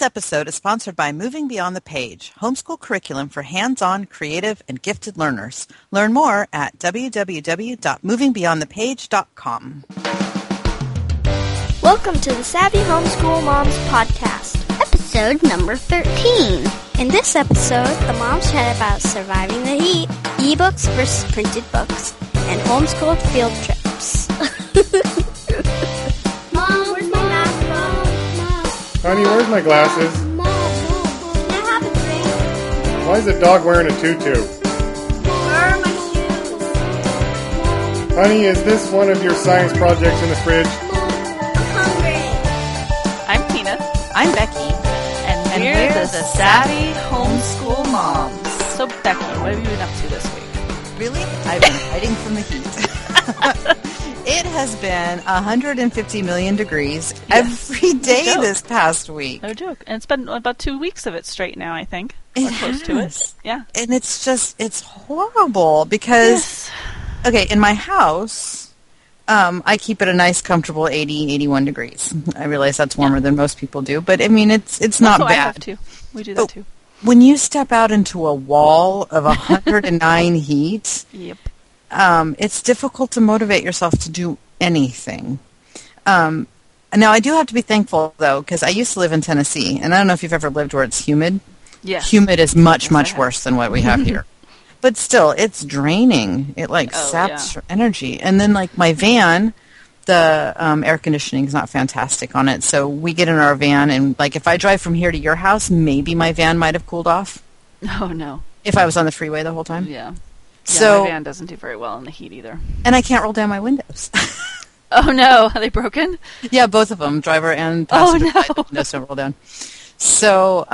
This episode is sponsored by Moving Beyond the Page, homeschool curriculum for hands-on, creative, and gifted learners. Learn more at www.movingbeyondthepage.com. Welcome to the Savvy Homeschool Moms Podcast, episode number 13. In this episode, the moms chat about surviving the heat, ebooks versus printed books, and homeschool field trips. Mom, where's my mask? Honey, where's my glasses? Mom, can I have a drink? Why is the dog wearing a tutu? Where are my shoes? Honey, is this one of your science projects in the fridge? Mom, I'm hungry. I'm Tina. I'm Becky. And we're the Savvy Homeschool Moms. So, Becky, what have you been up to this week? Really? I've been hiding from the heat. It has been 150 million degrees every day this past week. No joke. And it's been about 2 weeks of it straight now, I think. It close to it. Yeah. And it's just, it's horrible because, okay, in my house, I keep it a nice, comfortable 80, 81 degrees. I realize that's warmer than most people do, but I mean, it's not bad. I have to. We do that too. When you step out into a wall of 109 heat. Yep. It's difficult to motivate yourself to do anything. Now, I do have to be thankful, though, because I used to live in Tennessee, and I don't know if you've ever lived where it's humid. Yes. Humid is much worse than what we have here. But still, it's draining. It, saps your energy. And then, my van, the air conditioning is not fantastic on it, so we get in our van, and, if I drive from here to your house, maybe my van might have cooled off. Oh, no. If I was on the freeway the whole time. Yeah. Yeah, so, my van doesn't do very well in the heat either. And I can't roll down my windows. Oh, no. Are they broken? Yeah, both of them, driver and passenger. Oh, no. No, don't roll down. So,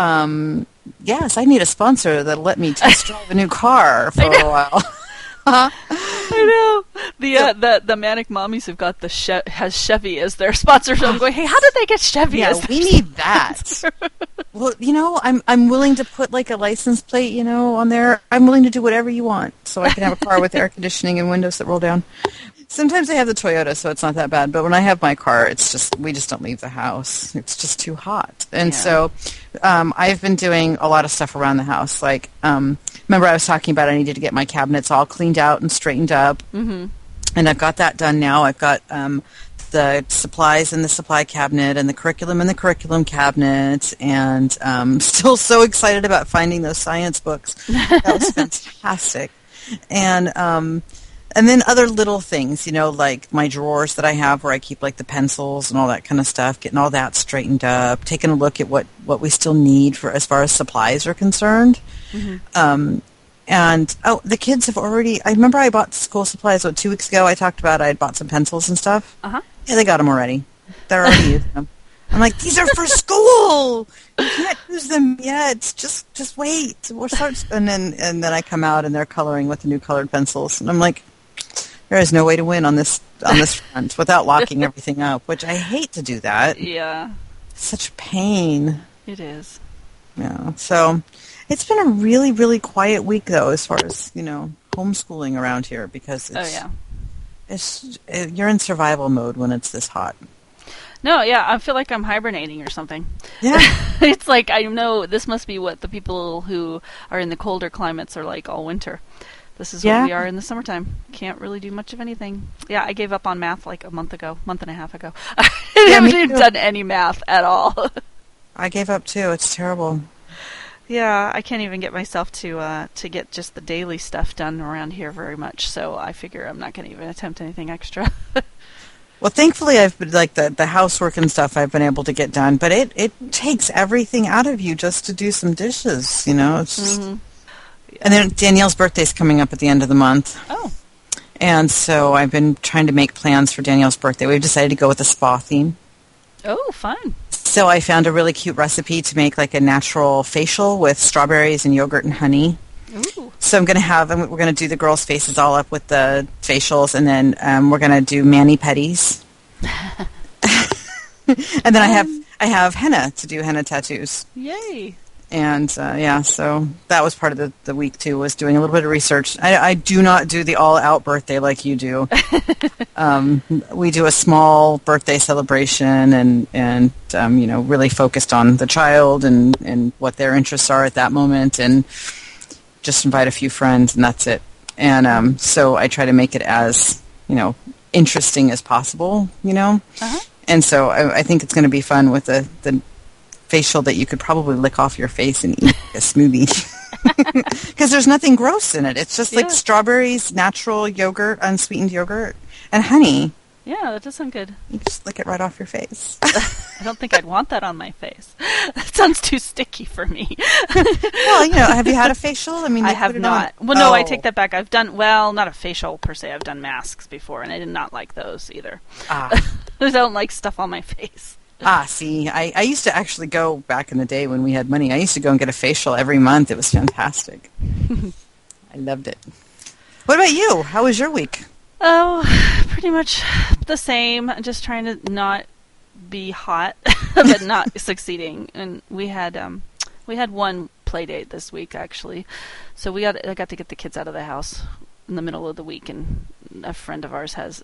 yes, I need a sponsor that'll let me test drive a new car for a while. Uh-huh. I know. The Manic Mommies have got has Chevy as their sponsor. So I'm going, hey, how did they get Chevy as their sponsor? Yeah, we need that. Well, I'm willing to put a license plate, on there. I'm willing to do whatever you want so I can have a car with air conditioning and windows that roll down. Sometimes I have the Toyota, so it's not that bad. But when I have my car, it's just we just don't leave the house. It's just too hot. And so I've been doing a lot of stuff around the house. Remember I was talking about I needed to get my cabinets all cleaned out and straightened up. Mm-hmm. And I've got that done now. I've got the supplies in the supply cabinet and the curriculum in the curriculum cabinet. And I'm still so excited about finding those science books. That was fantastic. And then other little things, my drawers that I have where I keep, the pencils and all that kind of stuff, getting all that straightened up, taking a look at what we still need for as far as supplies are concerned. Mm-hmm. And the kids have already – I remember I bought school supplies, 2 weeks ago I talked about I had bought some pencils and stuff. Uh-huh. Yeah, they got them already. They're already using them. I'm like, these are for school. You can't use them yet. Just wait. We'll start. And then I come out and they're coloring with the new colored pencils. And I'm like – there is no way to win on this front without locking everything up, which I hate to do that. Yeah. It's such a pain. It is. Yeah. So it's been a really, really quiet week, though, as far as, homeschooling around here because you're in survival mode when it's this hot. No, I feel like I'm hibernating or something. Yeah. It's I know this must be what the people who are in the colder climates are like all winter. This is what we are in the summertime. Can't really do much of anything. Yeah, I gave up on math a month and a half ago. I haven't done any math at all. I gave up too. It's terrible. Yeah, I can't even get myself to get just the daily stuff done around here very much. So I figure I'm not going to even attempt anything extra. Well, thankfully, I've been, the housework and stuff I've been able to get done. But it takes everything out of you just to do some dishes, It's just... Mm-hmm. And then Danielle's birthday's coming up at the end of the month. Oh. And so I've been trying to make plans for Danielle's birthday. We've decided to go with a spa theme. Oh, fun. So I found a really cute recipe to make a natural facial with strawberries and yogurt and honey. Ooh. So we're going to do the girls' faces all up with the facials, and then we're going to do mani-pedis. And then I have henna to do henna tattoos. Yay. And, yeah, so that was part of the week, too, was doing a little bit of research. I do not do the all-out birthday like you do. We do a small birthday celebration and you know, really focused on the child and what their interests are at that moment, and just invite a few friends, and that's it. And so I try to make it as, you know, interesting as possible, you know. Uh-huh. And so I think it's going to be fun with the facial that you could probably lick off your face and eat a smoothie. Because there's nothing gross in it. It's just like strawberries, natural yogurt, unsweetened yogurt, and honey. Yeah, that does sound good. You just lick it right off your face. I don't think I'd want that on my face. That sounds too sticky for me. Well, you know, have you had a facial? I mean, I have not. Well, no, I take that back. I've done, well, not a facial per se. I've done masks before, and I did not like those either. I don't like stuff on my face. See, I used to actually go back in the day when we had money. I used to go and get a facial every month. It was fantastic. I loved it. What about you? How was your week? Oh, pretty much the same. I'm just trying to not be hot, but not succeeding. And we had one play date this week actually, so I got to get the kids out of the house in the middle of the week. And a friend of ours has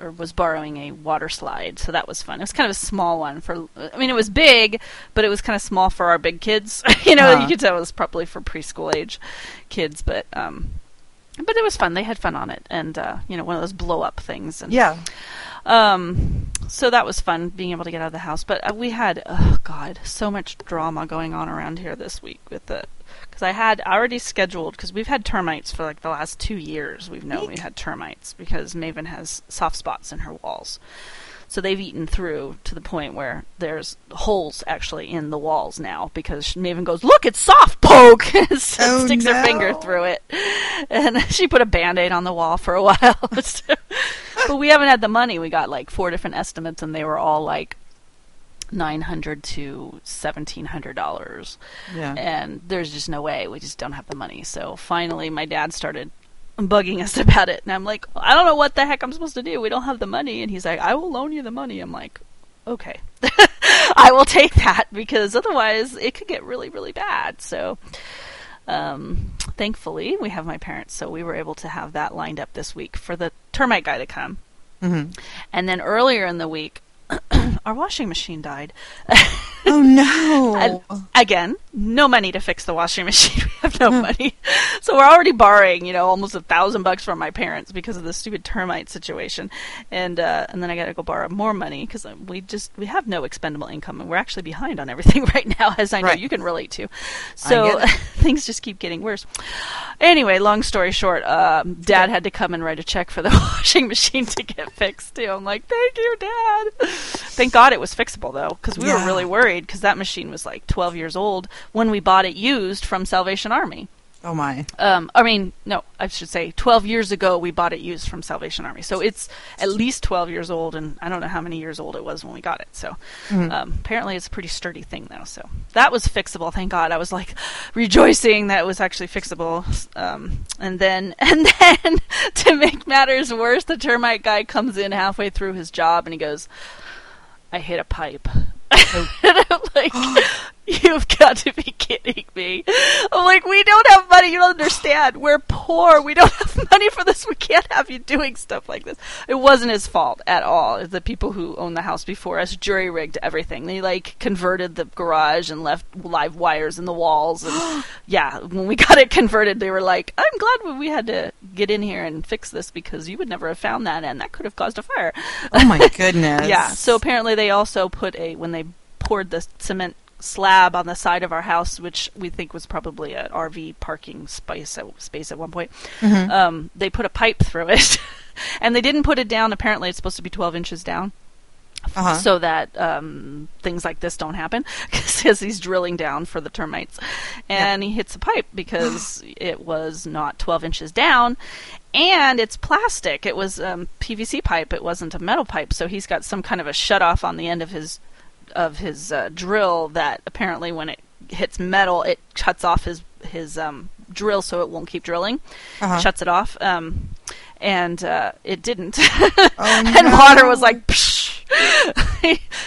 or was borrowing a water slide, so that was fun. It was kind of a small one for. I mean, it was big, but it was kind of small for our big kids. You know, you could tell it was probably for preschool age kids, but. But it was fun. They had fun on it, and you know, one of those blow-up things. And, so that was fun, being able to get out of the house. But we had, so much drama going on around here this week with the. Because I had already scheduled, because we've had termites for like the last 2 years. We've known we had termites because Maven has soft spots in her walls. So they've eaten through to the point where there's holes actually in the walls now because Maven goes, "Look, it's soft poke!" Sticks her finger through it. And she put a Band-Aid on the wall for a while. But we haven't had the money. We got like 4 different estimates, and they were all like $900 to $1,700. Yeah. And there's just no way. We just don't have the money. So finally my dad started bugging us about it, and I'm like, I don't know what the heck I'm supposed to do. We don't have the money. And he's like, I will loan you the money. I'm like, okay. I will take that, because otherwise it could get really, really bad. So thankfully we have my parents, so we were able to have that lined up this week for the termite guy to come. Mm-hmm. And then earlier in the week our washing machine died. Oh, no. And again, no money to fix the washing machine. We have no money. So we're already borrowing, you know, almost $1,000 from my parents because of the stupid termite situation. And then I got to go borrow more money because we have no expendable income, and we're actually behind on everything right now, as I know you can relate to. So things just keep getting worse. Anyway, long story short, Dad had to come and write a check for the washing machine to get fixed, too. I'm like, thank you, Dad. Thank God it was fixable, though, because we were really worried. Because that machine was like 12 years old when we bought it used from Salvation Army. Oh my! I should say 12 years ago we bought it used from Salvation Army, so it's at least 12 years old, and I don't know how many years old it was when we got it. So apparently it's a pretty sturdy thing, though. So that was fixable. Thank God. I was like rejoicing that it was actually fixable. And then to make matters worse, the termite guy comes in halfway through his job, and he goes, "I hit a pipe." And I'm like, you've got to be kidding me. I'm like, we don't have money. You don't understand. We're poor. We don't have money for this. We can't have you doing stuff like this. It wasn't his fault at all. The people who owned the house before us jury-rigged everything. They, like, converted the garage and left live wires in the walls. And when we got it converted, they were like, I'm glad we had to get in here and fix this because you would never have found that, and that could have caused a fire. Oh, my goodness. So apparently they also put when they poured the cement slab on the side of our house, which we think was probably an RV parking space at one point. Mm-hmm. They put a pipe through it, and they didn't put it down. Apparently, it's supposed to be 12 inches down, so that things like this don't happen. Because he's drilling down for the termites, and he hits a pipe because it was not 12 inches down. And it's plastic. It was PVC pipe. It wasn't a metal pipe. So he's got some kind of a shut off on the end of his drill that apparently when it hits metal it cuts off his drill so it won't keep drilling. Shuts it off, and it didn't. And water was like, psh,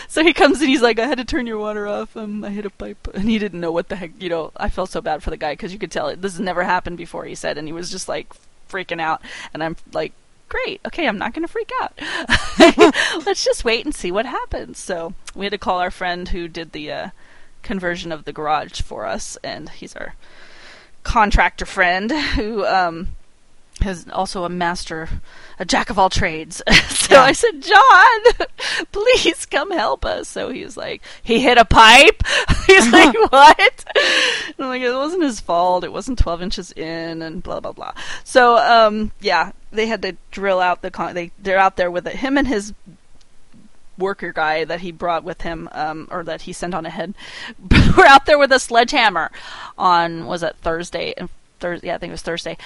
So he comes and he's like, I had to turn your water off. I hit a pipe. And he didn't know what the heck, you know, I felt so bad for the guy because you could tell it, this has never happened before, he said. And he was just like freaking out. And I'm like, great. Okay, I'm not going to freak out. Let's just wait and see what happens. So we had to call our friend who did the conversion of the garage for us. And he's our contractor friend who... is also a master, a jack of all trades. So yeah. I said, John, please come help us. So he was like, he hit a pipe? He's like, what? And I'm like, it wasn't his fault. It wasn't 12 inches in and blah, blah, blah. So, yeah, they had to drill out the, they're out there with it. Him and his worker guy that he brought with him, or that he sent on ahead, were out there with a sledgehammer on, was that Thursday? And yeah, I think it was Thursday,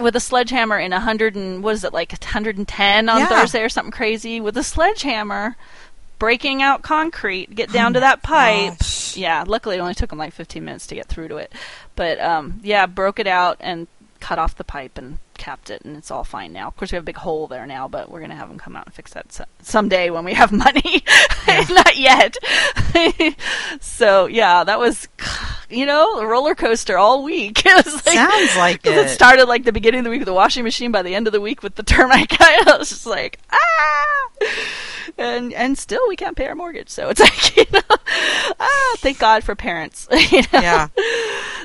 with a sledgehammer in 100 and, what is it, like 110 on Thursday or something crazy, with a sledgehammer, breaking out concrete, get down to that pipe. Gosh. Yeah, luckily it only took them like 15 minutes to get through to it. But, yeah, broke it out and cut off the pipe and capped it, and it's all fine now. Of course, we have a big hole there now, but we're going to have them come out and fix that someday when we have money. Yeah. Not yet. So, yeah, that was... you know, a roller coaster all week. It was like, sounds like it. It started like the beginning of the week with the washing machine. By the end of the week with the termite guy, I was just like, ah! And still we can't pay our mortgage. So it's like, you know, ah, thank God for parents. You know? Yeah.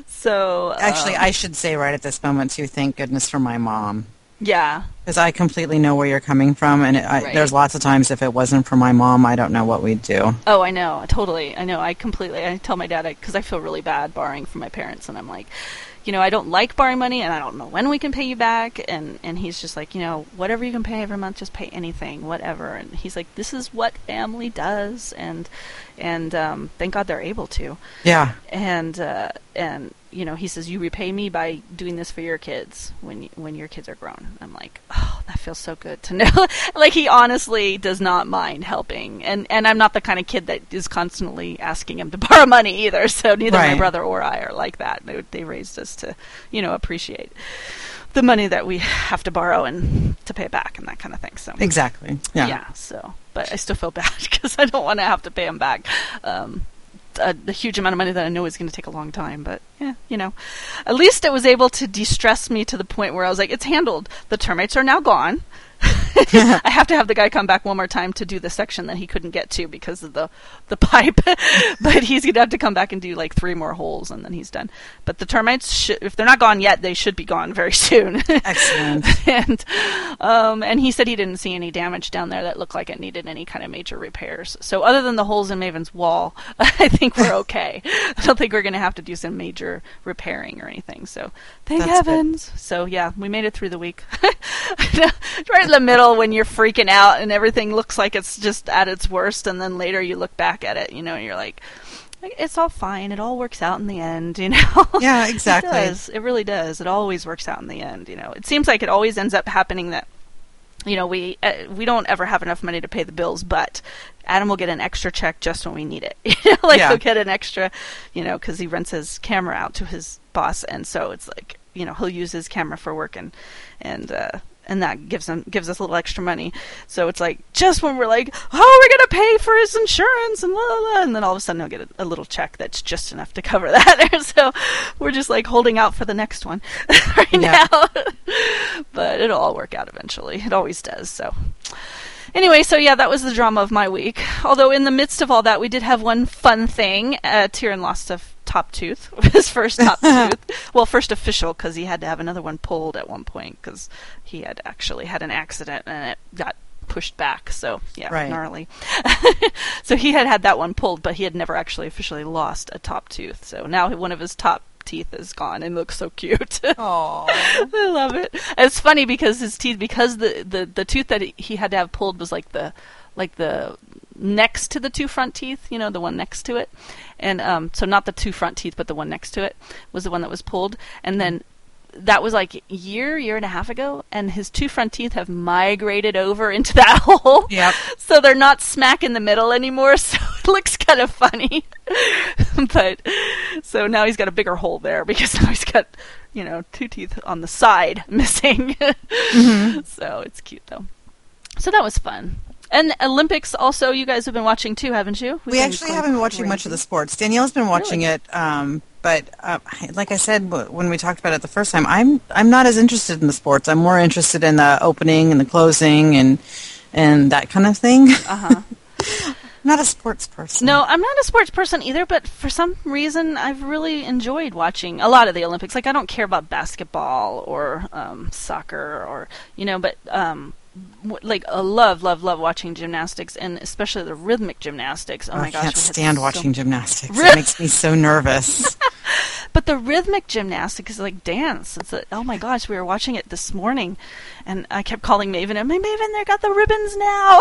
So. Actually, I should say right at this moment, too, thank goodness for my mom. Yeah. Because I completely know where you're coming from. And right. There's lots of times if it wasn't for my mom, I don't know what we'd do. Oh, I know. Totally. I know. I tell my dad, because I feel really bad borrowing from my parents. And I'm like, you know, I don't like borrowing money and I don't know when we can pay you back. And he's just like, you know, whatever you can pay every month, just pay anything, whatever. And he's like, this is what family does. And thank God they're able to. Yeah. And you know, he says, you repay me by doing this for your kids when your kids are grown. I'm like, oh, that feels so good to know. Like, he honestly does not mind helping. And I'm not the kind of kid that is constantly asking him to borrow money either. So neither my brother or I are like that. They raised us to, you know, appreciate the money that we have to borrow and to pay back and that kind of thing. So exactly. Yeah. Yeah. So, but I still feel bad because I don't want to have to pay him back. A huge amount of money that I know is going to take a long time, but yeah, you know, at least it was able to de-stress me to the point where I was like, it's handled. The termites are now gone. Yeah. I have to have the guy come back one more time to do the section that he couldn't get to because of the pipe, but he's going to have to come back and do like 3 more holes and then he's done. But the termites, if they're not gone yet, they should be gone very soon. Excellent. And he said he didn't see any damage down there that looked like it needed any kind of major repairs. So other than the holes in Maven's wall, I think we're okay. I don't think we're going to have to do some major repairing or anything. So thank heavens. Good. So yeah, we made it through the week. Right in the middle when you're freaking out and everything looks like it's just at its worst, and then later you look back at it, you know, and you're like, it's all fine, it all works out in the end, you know. Yeah, exactly. It really does. It always works out in the end, you know. It seems like it always ends up happening that, you know, we don't ever have enough money to pay the bills, but Adam will get an extra check just when we need it. You know, like, yeah. He'll get an extra, you know, because he rents his camera out to his boss, and so it's like, you know, he'll use his camera for work and that gives us a little extra money. So it's like, just when we're like, oh, we're going to pay for his insurance and blah, blah, blah. And then all of a sudden he'll get a little check that's just enough to cover that. So we're just like holding out for the next one right now. But it'll all work out eventually. It always does. So anyway, so yeah, that was the drama of my week. Although in the midst of all that, we did have one fun thing. Tyrion lost a top tooth, his first top tooth. Well, first official, because he had to have another one pulled at one point because he had actually had an accident and it got pushed back. So yeah, right. Gnarly. So he had that one pulled, but he had never actually officially lost a top tooth. So now one of his top teeth is gone and looks so cute. Oh, I love it. And it's funny because his teeth, because the tooth that he had to have pulled was like the next to the 2 front teeth, you know, the one next to it. And so not the 2 front teeth, but the one next to it was the one that was pulled. And then that was like year and a half ago, and his 2 front teeth have migrated over into that hole. Yep. So they're not smack in the middle anymore, so it looks kind of funny. But so now he's got a bigger hole there because now he's got, you know, 2 teeth on the side missing. Mm-hmm. So it's cute though. So that was fun. And Olympics also, you guys have been watching too, haven't you? We actually haven't been watching much of the sports. Danielle's been watching it, but like I said when we talked about it the first time, I'm not as interested in the sports. I'm more interested in the opening and the closing and that kind of thing. Uh-huh. Not a sports person. No, I'm not a sports person either, but for some reason I've really enjoyed watching a lot of the Olympics. Like, I don't care about basketball or soccer or, you know, but I love watching gymnastics, and especially the rhythmic gymnastics. Oh my gosh. I can't stand watching gymnastics. It makes me so nervous. But the rhythmic gymnastics is like dance. It's like, oh my gosh, we were watching it this morning, and I kept calling Maven, and Maven, they got the ribbons now.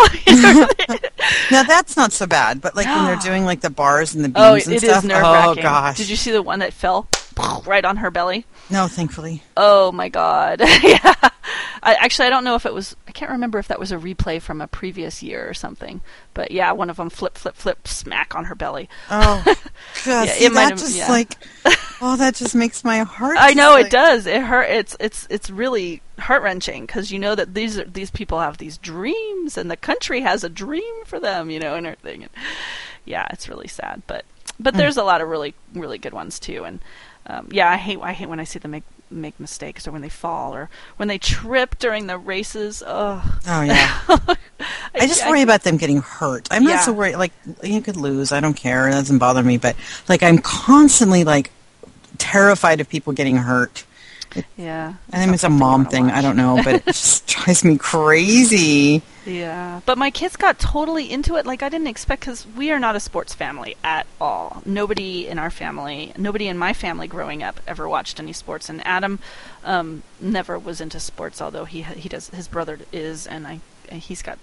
Now that's not so bad, but like when they're doing like the bars and the beams and stuff. It is nerve-wracking. Oh gosh. Did you see the one that fell right on her belly? No, thankfully. Oh my god. Yeah. I don't know if it was, I can't remember if that was a replay from a previous year or something. But yeah, one of them flip, smack on her belly. Oh, God. Yeah, that just makes my heart. I know, it does. It hurt. It's really heart-wrenching, because you know that these people have these dreams, and the country has a dream for them, you know, and everything. And yeah, it's really sad. But there's a lot of really, really good ones too. And I hate when I see them make mistakes, or when they fall, or when they trip during the races. Oh yeah. I just worry about them getting hurt. I'm not so worried. Like, you could lose, I don't care, it doesn't bother me, but like, I'm constantly like terrified of people getting hurt. Yeah. I think it's a mom thing, I don't know, but it just drives me crazy. Yeah. But my kids got totally into it, like I didn't expect, because we are not a sports family at all. Nobody in my family growing up ever watched any sports, and Adam never was into sports, although he does, his brother is, and he's got,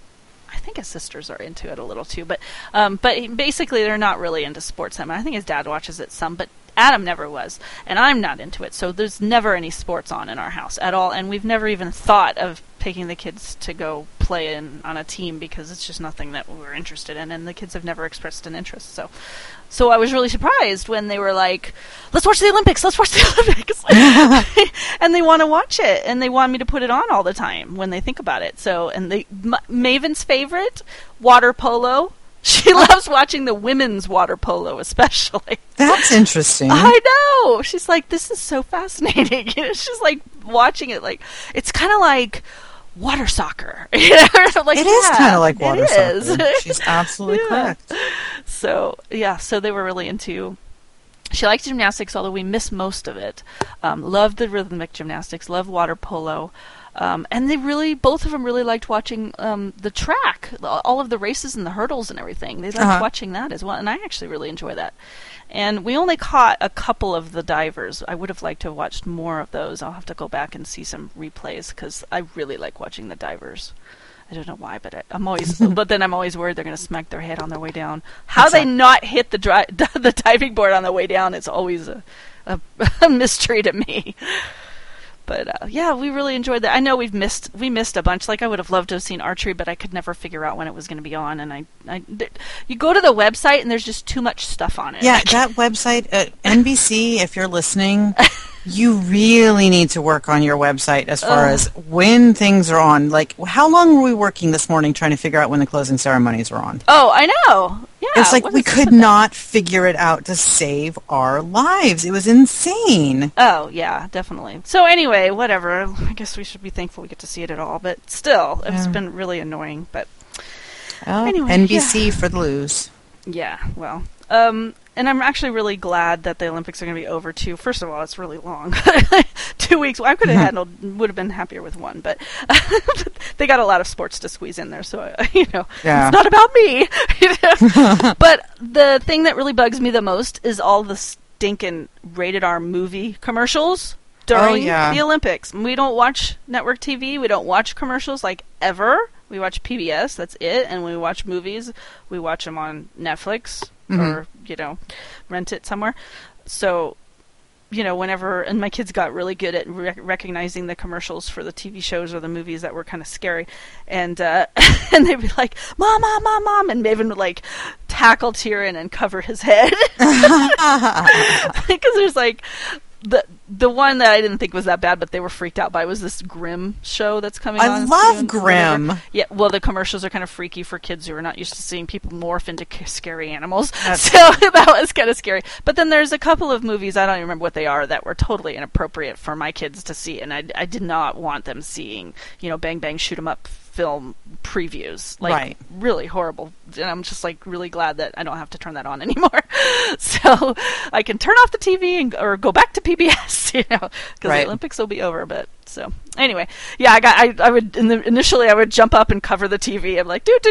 I think his sisters are into it a little too, but basically they're not really into sports. I mean, I think his dad watches it some, but Adam never was, and I'm not into it, so there's never any sports on in our house at all, and we've never even thought of taking the kids to go play on a team, because it's just nothing that we're interested in, and the kids have never expressed an interest. So I was really surprised when they were like, let's watch the Olympics, and they want to watch it, and they want me to put it on all the time when they think about it. So, and Maven's favorite, water polo. She loves watching the women's water polo, especially. That's interesting. I know. She's like, this is so fascinating. You know, she's like watching it. Like, it's kind of like water soccer. You know? Like, it is kind of like water soccer. She's absolutely correct. So yeah, so they were really into. She liked gymnastics, although we missed most of it. Loved the rhythmic gymnastics. Loved water polo. And they really, both of them really liked watching the track, all of the races and the hurdles and everything. They liked watching that as well, and I actually really enjoy that. And we only caught a couple of the divers. I would have liked to have watched more of those. I'll have to go back and see some replays, because I really like watching the divers. I don't know why, but I'm always worried they're going to smack their head on their way down. How they not hit the diving board on the way down is always a mystery to me. But we really enjoyed that. I know we missed a bunch. Like, I would have loved to have seen archery, but I could never figure out when it was going to be on. And you go to the website, and there's just too much stuff on it. Yeah, that website, NBC, if you're listening, you really need to work on your website as far as when things are on. Like, how long were we working this morning trying to figure out when the closing ceremonies were on? Oh, I know. Yeah, it's like we could not figure it out to save our lives. It was insane. Oh, yeah, definitely. So anyway, whatever. I guess we should be thankful we get to see it at all. But still, it's been really annoying. But anyway, NBC for the lose. Yeah, well. And I'm actually really glad that the Olympics are going to be over, too. First of all, it's really long. 2 weeks. Well, I could have would have been happier with one, but they got a lot of sports to squeeze in there. So, it's not about me. But the thing that really bugs me the most is all the stinking rated R movie commercials during the Olympics. We don't watch network TV. We don't watch commercials like ever. We watch PBS. That's it. And when we watch movies, we watch them on Netflix. Mm-hmm. Or, rent it somewhere. So, whenever, and my kids got really good at recognizing the commercials for the TV shows or the movies that were kind of scary. And and they'd be like, Mom, Mom, Mom, Mom. And Maven would like tackle Tyrion and cover his head. Because there's like The one that I didn't think was that bad, but they were freaked out by, was this Grimm show that's coming on. I love Grimm. Yeah, well, the commercials are kind of freaky for kids who are not used to seeing people morph into scary animals. So that was kind of scary. But then there's a couple of movies, I don't even remember what they are, that were totally inappropriate for my kids to see, and I did not want them seeing, you know, Bang Bang Shoot 'Em Up film previews, like really horrible. And I'm just like really glad that I don't have to turn that on anymore. So I can turn off the TV or go back to PBS, you know, because the Olympics will be over. But so anyway, yeah, I would jump up and cover the TV. I'm like, don't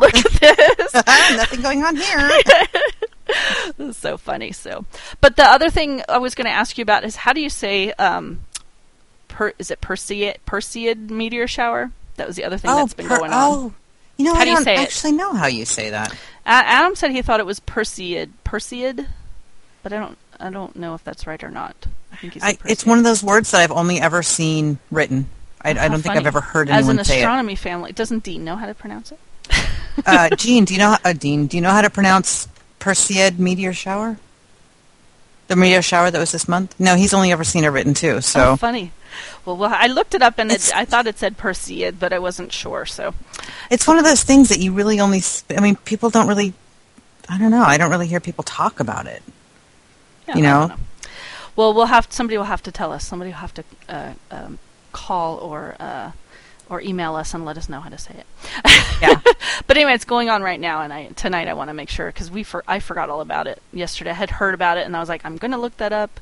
look at this. Nothing going on here. This is so funny. So, but the other thing I was going to ask you about is, how do you say is it Perseid meteor shower? That was the other thing that's been going on. You know, I don't actually know how you say that. Adam said he thought it was Perseid, but I don't know if that's right or not. I think he said Perseid. It's one of those words that I've only ever seen written. I don't think I've ever heard anyone say it. As an astronomy family, doesn't Dean know how to pronounce it? Jean, do you know how to pronounce Perseid meteor shower? The meteor shower that was this month? No, he's only ever seen it written too. So funny. Well, I looked it up, and I thought it said Perseid, but I wasn't sure. So, it's one of those things that you really only. I mean, people don't really. I don't know. I don't really hear people talk about it. Yeah, you know. Well, somebody will have to tell us. Somebody will have to call or email us and let us know how to say it. Yeah. But anyway, it's going on right now, and tonight I want to make sure, because I forgot all about it yesterday. I had heard about it, and I was like, I'm going to look that up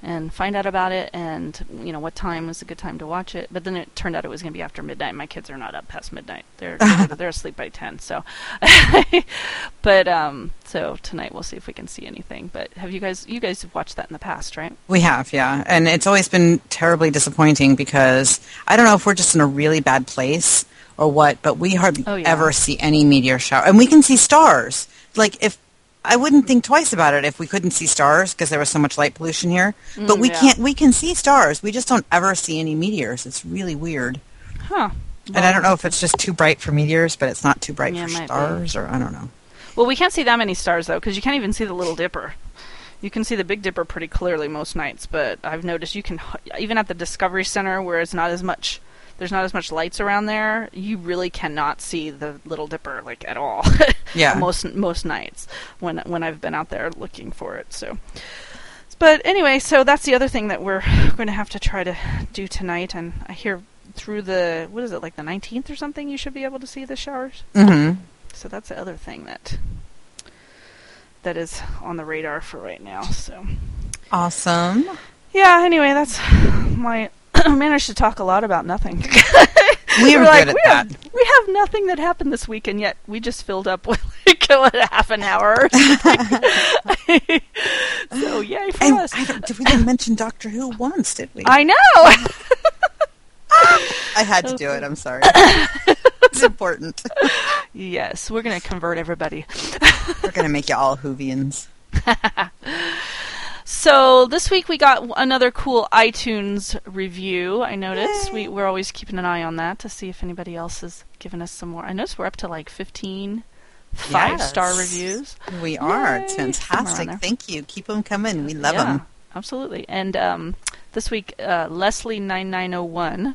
and find out about it, and you know what time was a good time to watch it. But then it turned out it was going to be after midnight. My kids are not up past midnight; they're asleep by 10. So, but so tonight we'll see if we can see anything. But have you guys have watched that in the past, right? We have, yeah, and it's always been terribly disappointing, because I don't know if we're just in a really bad place or what, but we hardly ever see any meteor shower, and we can see stars. Like I wouldn't think twice about it if we couldn't see stars, because there was so much light pollution here. But we can't. We can see stars. We just don't ever see any meteors. It's really weird. Huh. Well, and I don't know if it's just too bright for meteors, but it's not too bright for stars, or I don't know. Well, we can't see that many stars, though, because you can't even see the Little Dipper. You can see the Big Dipper pretty clearly most nights, but I've noticed you can, even at the Discovery Center, where it's not as much... There's not as much lights around there. You really cannot see the Little Dipper like at all. Yeah. Most nights when I've been out there looking for it. So, but anyway, so that's the other thing that we're going to have to try to do tonight. And I hear through the the 19th or something, you should be able to see the showers. Mm-hmm. So that's the other thing that is on the radar for right now. So. Awesome. Yeah. Anyway, that's my. I managed to talk a lot about nothing. We're like, good at that. We have nothing that happened this week, and yet we just filled up with like a half an hour. So yay for us! Did we even mention Doctor Who once? Did we? I know. I had to do it. I'm sorry. It's important. Yes, we're going to convert everybody. We're going to make you all Whovians. So this week we got another cool iTunes review, I noticed. We're always keeping an eye on that to see if anybody else has given us some more. I noticed we're up to like 15 five-star reviews. We are. Yay. It's fantastic. Thank you. Keep them coming. We love them. Absolutely. And this week, Leslie9901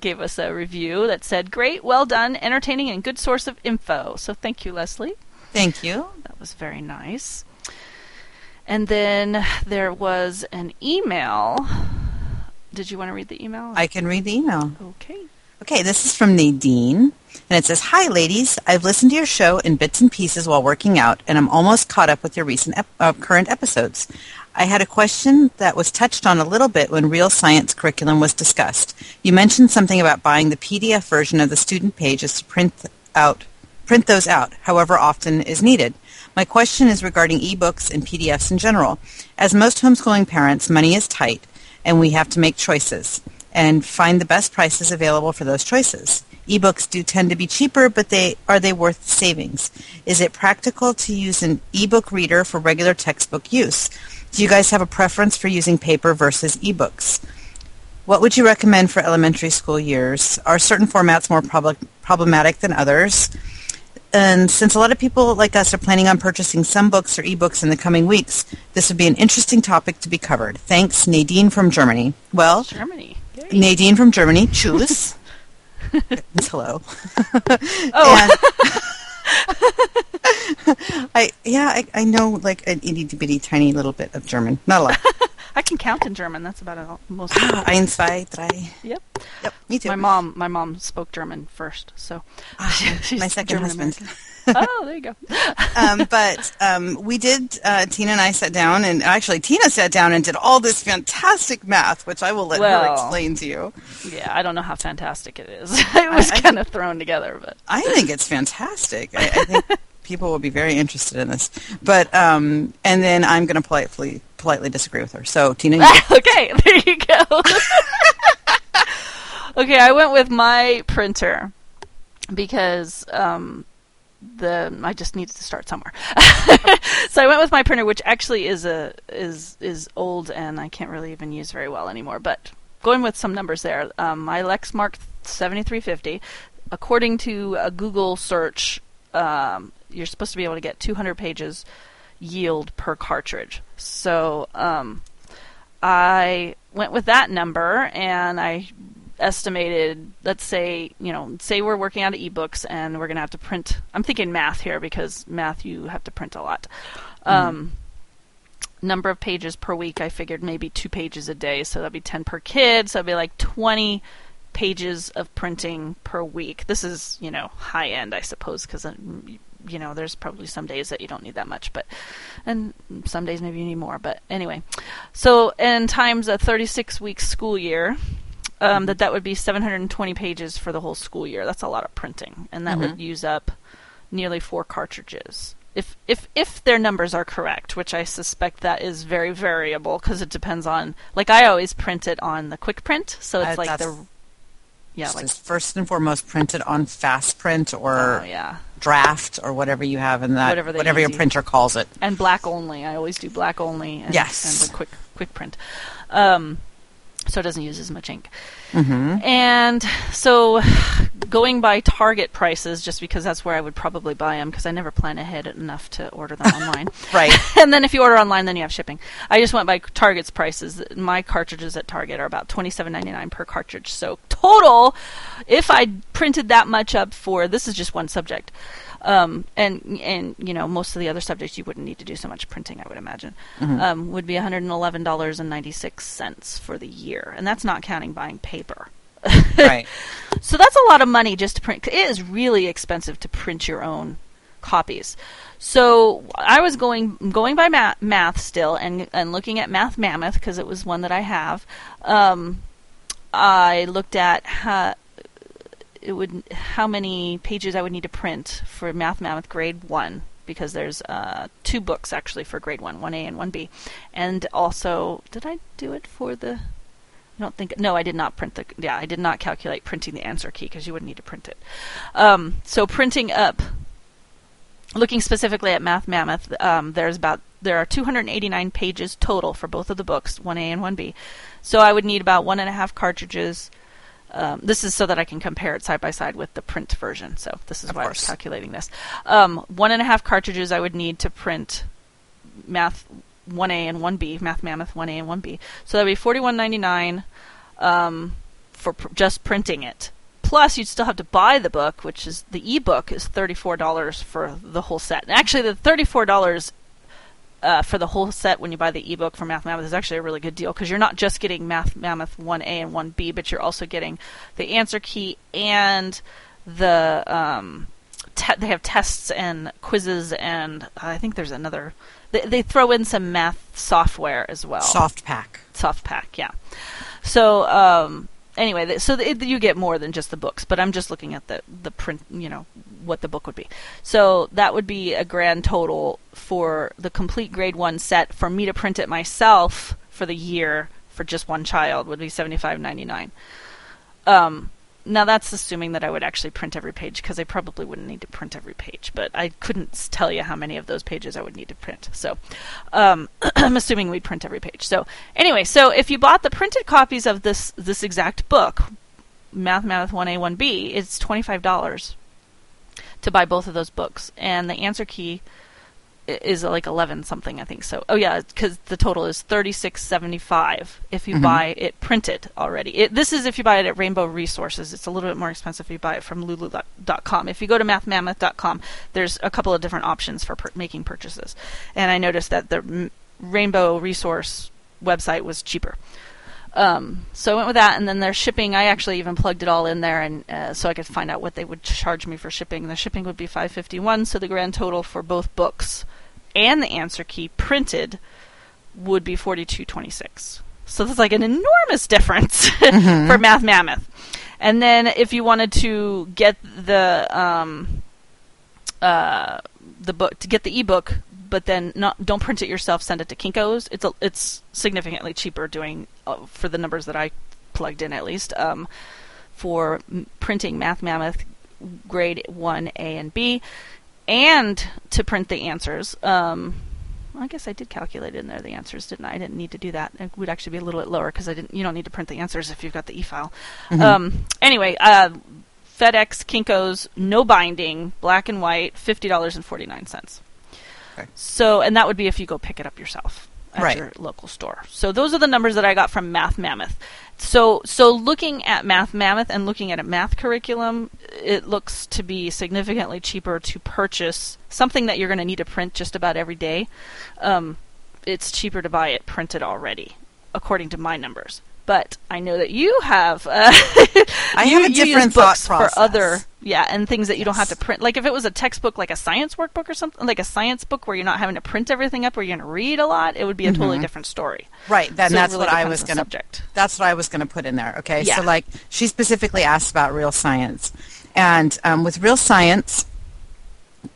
gave us a review that said, "Great, well done, entertaining, and good source of info." So thank you, Leslie. Thank you. That was very nice. And then there was an email. Did you want to read the email? I can read the email. Okay, this is from Nadine. And it says, "Hi, ladies. I've listened to your show in bits and pieces while working out, and I'm almost caught up with your recent current episodes. I had a question that was touched on a little bit when real science curriculum was discussed. You mentioned something about buying the PDF version of the student pages to print those out, however often is needed. My question is regarding ebooks and PDFs in general. As most homeschooling parents, money is tight, and we have to make choices and find the best prices available for those choices. Ebooks do tend to be cheaper, but are they worth the savings? Is it practical to use an ebook reader for regular textbook use? Do you guys have a preference for using paper versus ebooks? What would you recommend for elementary school years? Are certain formats more problematic than others? And since a lot of people like us are planning on purchasing some books or ebooks in the coming weeks, this would be an interesting topic to be covered. Thanks, Nadine from Germany. Well, Germany. Yay. Nadine from Germany, choose. Hello. Oh. I know like an itty bitty tiny little bit of German. Not a lot. I can count in German. That's about it. Most. 1, 2, 3. Yep. Me too. My mom spoke German first, so she's my second husband. Oh, there you go. We did. Tina and I sat down, and actually Tina sat down and did all this fantastic math, which I will let her explain to you. Yeah, I don't know how fantastic it is. It was kind of thrown together, but I think it's fantastic. I think people will be very interested in this. But and then I'm going to politely disagree with her. So Tina, okay, there you go. Okay, I went with my printer because I just needed to start somewhere. So I went with my printer, which actually is old and I can't really even use very well anymore. But going with some numbers there, my Lexmark 7350, according to a Google search, you're supposed to be able to get 200 pages yield per cartridge. So I went with that number and I estimated, let's say, say we're working out of ebooks and we're going to have to print. I'm thinking math here because math, you have to print a lot. Mm-hmm. Number of pages per week, I figured maybe 2 pages a day. So that'd be 10 per kid. So that'd be like 20 pages of printing per week. This is, high end, I suppose, because there's probably some days that you don't need that much, and some days maybe you need more. But anyway, so and times a 36-week school year, that would be 720 pages for the whole school year. That's a lot of printing, and that would use up nearly 4 cartridges. If their numbers are correct, which I suspect that is very variable because it depends on. Like I always print it on the quick print, so it's first and foremost printed on fast print or draft or whatever you have in that, whatever your printer calls it. And black only. I always do black only and the quick print. So it doesn't use as much ink. Mm-hmm. And so going by Target prices, just because that's where I would probably buy them because I never plan ahead enough to order them online. Right. And then if you order online, then you have shipping. I just went by Target's prices. My cartridges at Target are about $27.99 per cartridge. So total, if I printed that much up for, this is just one subject. Most of the other subjects you wouldn't need to do so much printing, I would imagine, would be $111.96 for the year. And that's not counting buying paper. Right. So that's a lot of money just to print. It is really expensive to print your own copies. So I was going by math still and looking at Math Mammoth because it was one that I have. I looked at how many pages I would need to print for Math Mammoth Grade 1, because there's 2 books actually for Grade 1, 1A and 1B. And also, did I do it for the... I did not print the... Yeah, I did not calculate printing the answer key, because you wouldn't need to print it. So printing up, looking specifically at Math Mammoth, there are 289 pages total for both of the books, 1A and 1B. So I would need about 1.5 cartridges. This is so that I can compare it side by side with the print version. So this is why I was calculating this. 1.5 cartridges I would need to print Math 1A and 1B, Math Mammoth 1A and 1B. So that would be $41.99 for just printing it. Plus, you'd still have to buy the book, which is the ebook is $34 for the whole set. And actually, the $34 for the whole set when you buy the ebook for Math Mammoth is actually a really good deal because you're not just getting Math Mammoth 1A and 1B, but you're also getting the answer key and the they have tests and quizzes and I think there's another. They throw in some math software as well. Soft pack, yeah. So anyway, so you get more than just the books, but I'm just looking at the print, what the book would be. So that would be a grand total for the complete Grade 1 set for me to print it myself for the year for just one child would be $75.99. Now that's assuming that I would actually print every page because I probably wouldn't need to print every page, but I couldn't tell you how many of those pages I would need to print. So I'm assuming we'd print every page. So anyway, so if you bought the printed copies of this exact book, Math Mammoth 1A, 1B, it's $25 to buy both of those books. And the answer key is like 11 something, I think. So, oh yeah, because the total is $36.75 if you buy it printed already. This is if you buy it at Rainbow Resources. It's a little bit more expensive if you buy it from Lulu.com. If you go to MathMammoth.com, there's a couple of different options for making purchases. And I noticed that the Rainbow Resource website was cheaper. So I went with that, and then their shipping, I actually even plugged it all in there, and so I could find out what they would charge me for shipping. The shipping would be $5.51, so the grand total for both books and the answer key printed would be $42.26. So that's like an enormous difference for Math Mammoth. And then if you wanted to get the book, to get the ebook, but then don't print it yourself, send it to Kinko's. It's significantly cheaper doing, for the numbers that I plugged in at least, for printing Math Mammoth grade 1, A, and B, and to print the answers. I guess I did calculate in there the answers, didn't I? I didn't need to do that. It would actually be a little bit lower because you don't need to print the answers if you've got the e-file. Anyway, FedEx, Kinko's, no binding, black and white, $50.49. Okay. So, and that would be if you go pick it up yourself at your local store. So those are the numbers that I got from Math Mammoth. So looking at Math Mammoth and looking at a math curriculum, it looks to be significantly cheaper to purchase something that you're going to need to print just about every day. It's cheaper to buy it printed already, according to my numbers. But I know that you have. I have a different thought process for other, and things that you don't have to print. Like if it was a textbook, like a science workbook or something, like a science book where you're not having to print everything up, where you're going to read a lot, it would be a totally different story. Right. Then so that's really what I was going to. That's what I was going to put in there. Okay. Yeah. So like she specifically asked about real science, and with real science,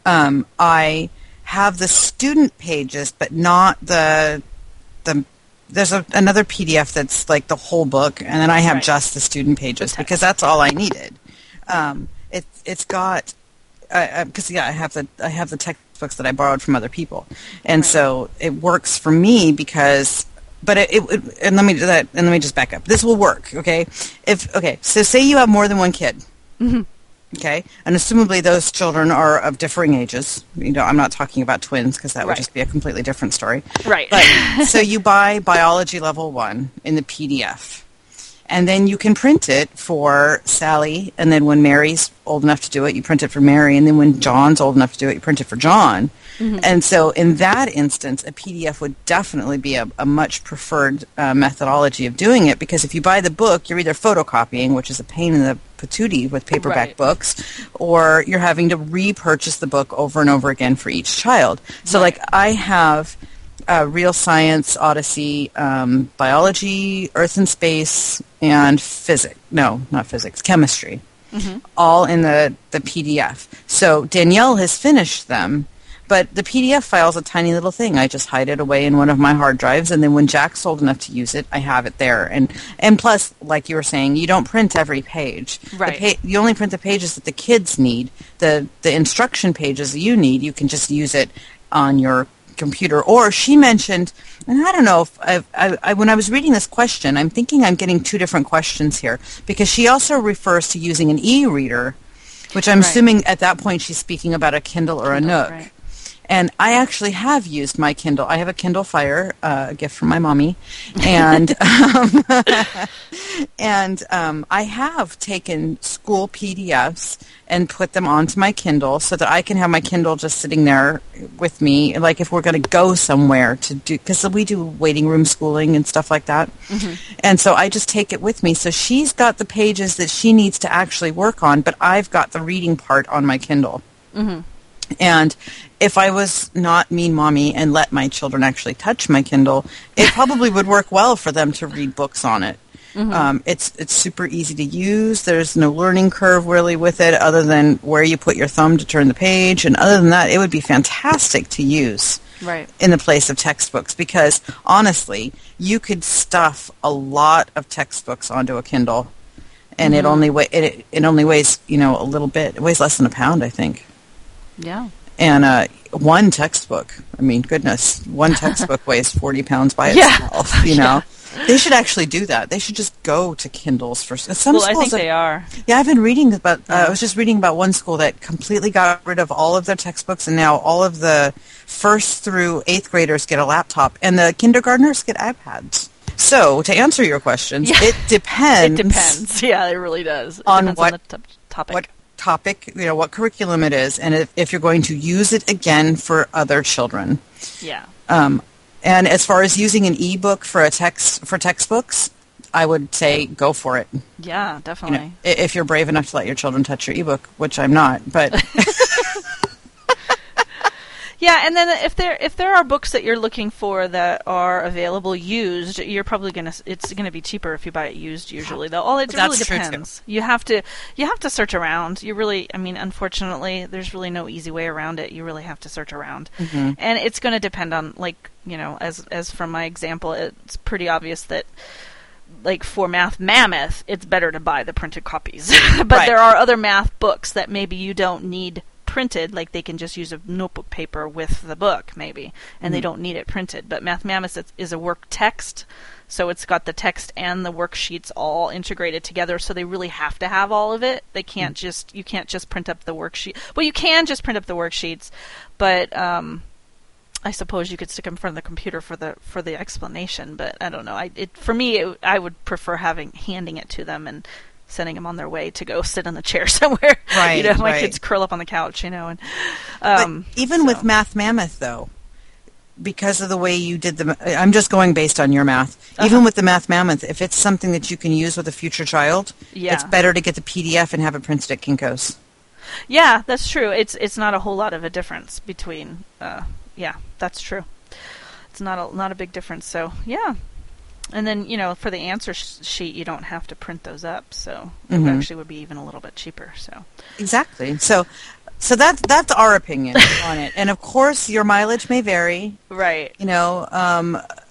I have the student pages, but not the. There's another PDF that's like the whole book, and then I have just the student pages because that's all I needed. It's got because I have the textbooks that I borrowed from other people, and so it works for me because. But it and let me do that, and let me just back up. This will work, okay? So say you have more than one kid, okay, and assumably those children are of differing ages. You know, I'm not talking about twins because that would just be a completely different story. Right. But, so you buy biology level 1 in the PDF, and then you can print it for Sally, and then when Mary's old enough to do it, you print it for Mary, and then when John's old enough to do it, you print it for John. And so in that instance, a PDF would definitely be a much preferred methodology of doing it, because if you buy the book, you're either photocopying, which is a pain in the patootie with paperback books, or you're having to repurchase the book over and over again for each child. So like I have Real Science, Odyssey, Biology, Earth and Space, and Chemistry, all in the PDF. So Danielle has finished them. But the PDF file is a tiny little thing. I just hide it away in one of my hard drives, and then when Jack's old enough to use it, I have it there. And plus, like you were saying, you don't print every page. Right. You only print the pages that the kids need. The instruction pages that you need, you can just use it on your computer. Or she mentioned, and I don't know, if when I was reading this question, I'm thinking I'm getting two different questions here, because she also refers to using an e-reader, which I'm assuming at that point she's speaking about a Kindle or a Nook. Right. And I actually have used my Kindle. I have a Kindle Fire, a gift from my mommy, and I have taken school PDFs and put them onto my Kindle so that I can have my Kindle just sitting there with me, like if we're going to go somewhere to do, because we do waiting room schooling and stuff like that, and so I just take it with me. So she's got the pages that she needs to actually work on, but I've got the reading part on my Kindle. And if I was not mean mommy and let my children actually touch my Kindle, it probably would work well for them to read books on it. It's super easy to use. There's no learning curve really with it other than where you put your thumb to turn the page. And other than that, it would be fantastic to use in the place of textbooks, because honestly, you could stuff a lot of textbooks onto a Kindle, and it only weighs, a little bit. It weighs less than a pound, I think. Yeah. And one textbook weighs 40 pounds by itself, They should actually do that. They should just go to Kindles for some schools. I think they are. Yeah, I've been reading about. I was just reading about one school that completely got rid of all of their textbooks, and now all of the first through eighth graders get a laptop, and the kindergartners get iPads. So to answer your questions, it depends. It depends. Yeah, it really does. It depends on the topic, you know, what curriculum it is, and if you're going to use it again for other children. Yeah. And as far as using an e-book for textbooks, I would say go for it. Yeah, definitely. You know, if you're brave enough to let your children touch your e-book, which I'm not, but yeah, and then if there are books that you're looking for that are available used, you're probably it's gonna be cheaper if you buy it used usually though. It really depends. You have to search around. Unfortunately, there's really no easy way around it. You really have to search around, and it's gonna depend on, like, you know, as from my example, it's pretty obvious that, like, for Math Mammoth, it's better to buy the printed copies, but there are other math books that maybe you don't need printed, like they can just use a notebook paper with the book maybe, and they don't need it printed. But Math Mammoth is a work text, so it's got the text and the worksheets all integrated together, so they really have to have all of it. They can't just, you can't just print up the worksheet. Well, you can just print up the worksheets, but I suppose you could stick them in front of the computer for the explanation, but I don't know. I would prefer handing it to them and sending them on their way to go sit in the chair somewhere. Right, you know, my kids curl up on the couch, you know. And with Math Mammoth, though, because of the way you did the... I'm just going based on your math. Uh-huh. Even with the Math Mammoth, if it's something that you can use with a future child, it's better to get the PDF and have it printed at Kinko's. Yeah, that's true. It's not a whole lot of a difference between... yeah, that's true. It's not a big difference, so yeah. And then, you know, for the answer sheet, you don't have to print those up, so it actually would be even a little bit cheaper. So exactly. So that's our opinion on it. And of course, your mileage may vary. Right. You know,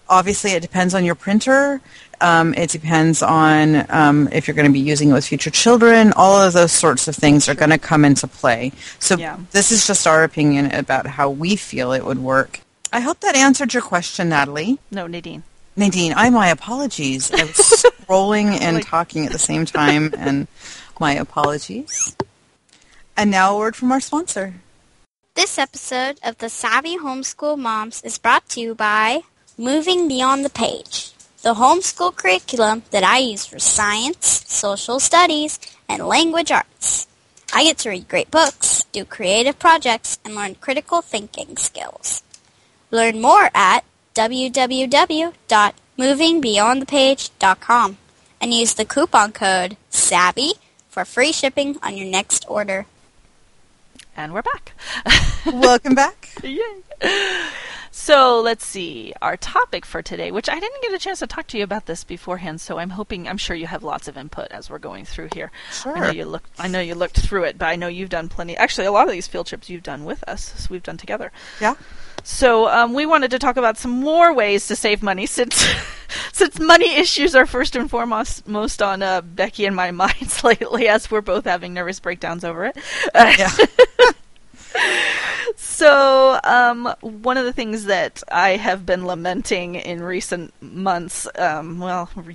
obviously, it depends on your printer. It depends on if you're going to be using it with future children. All of those sorts of things are going to come into play. So this is just our opinion about how we feel it would work. I hope that answered your question, Natalie. No, Nadine. Nadine, my apologies. I was scrolling and talking at the same time, and my apologies. And now a word from our sponsor. This episode of the Savvy Homeschool Moms is brought to you by Moving Beyond the Page, the homeschool curriculum that I use for science, social studies, and language arts. I get to read great books, do creative projects, and learn critical thinking skills. Learn more at www.movingbeyondthepage.com and use the coupon code SAVVY for free shipping on your next order. And we're back. Welcome back. Yay. So let's see, our topic for today, which I didn't get a chance to talk to you about this beforehand, so I'm sure you have lots of input as we're going through here. Sure. I know you looked through it, but I know you've done plenty. Actually, a lot of these field trips you've done with us, so we've done together. Yeah. So we wanted to talk about some more ways to save money since money issues are first and foremost most on Becky and my minds lately, as we're both having nervous breakdowns over it. So one of the things that I have been lamenting in recent months,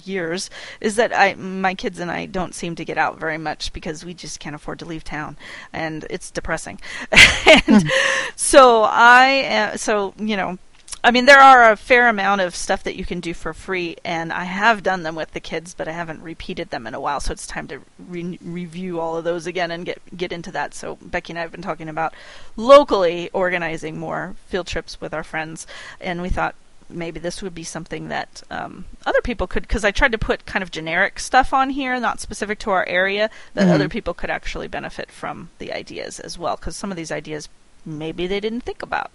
years, is that my kids and I don't seem to get out very much because we just can't afford to leave town, and it's depressing. There are a fair amount of stuff that you can do for free, and I have done them with the kids, but I haven't repeated them in a while, so it's time to review all of those again and get into that. So Becky and I have been talking about locally organizing more field trips with our friends, and we thought maybe this would be something that other people could, because I tried to put kind of generic stuff on here, not specific to our area, that other people could actually benefit from the ideas as well, because some of these ideas maybe they didn't think about.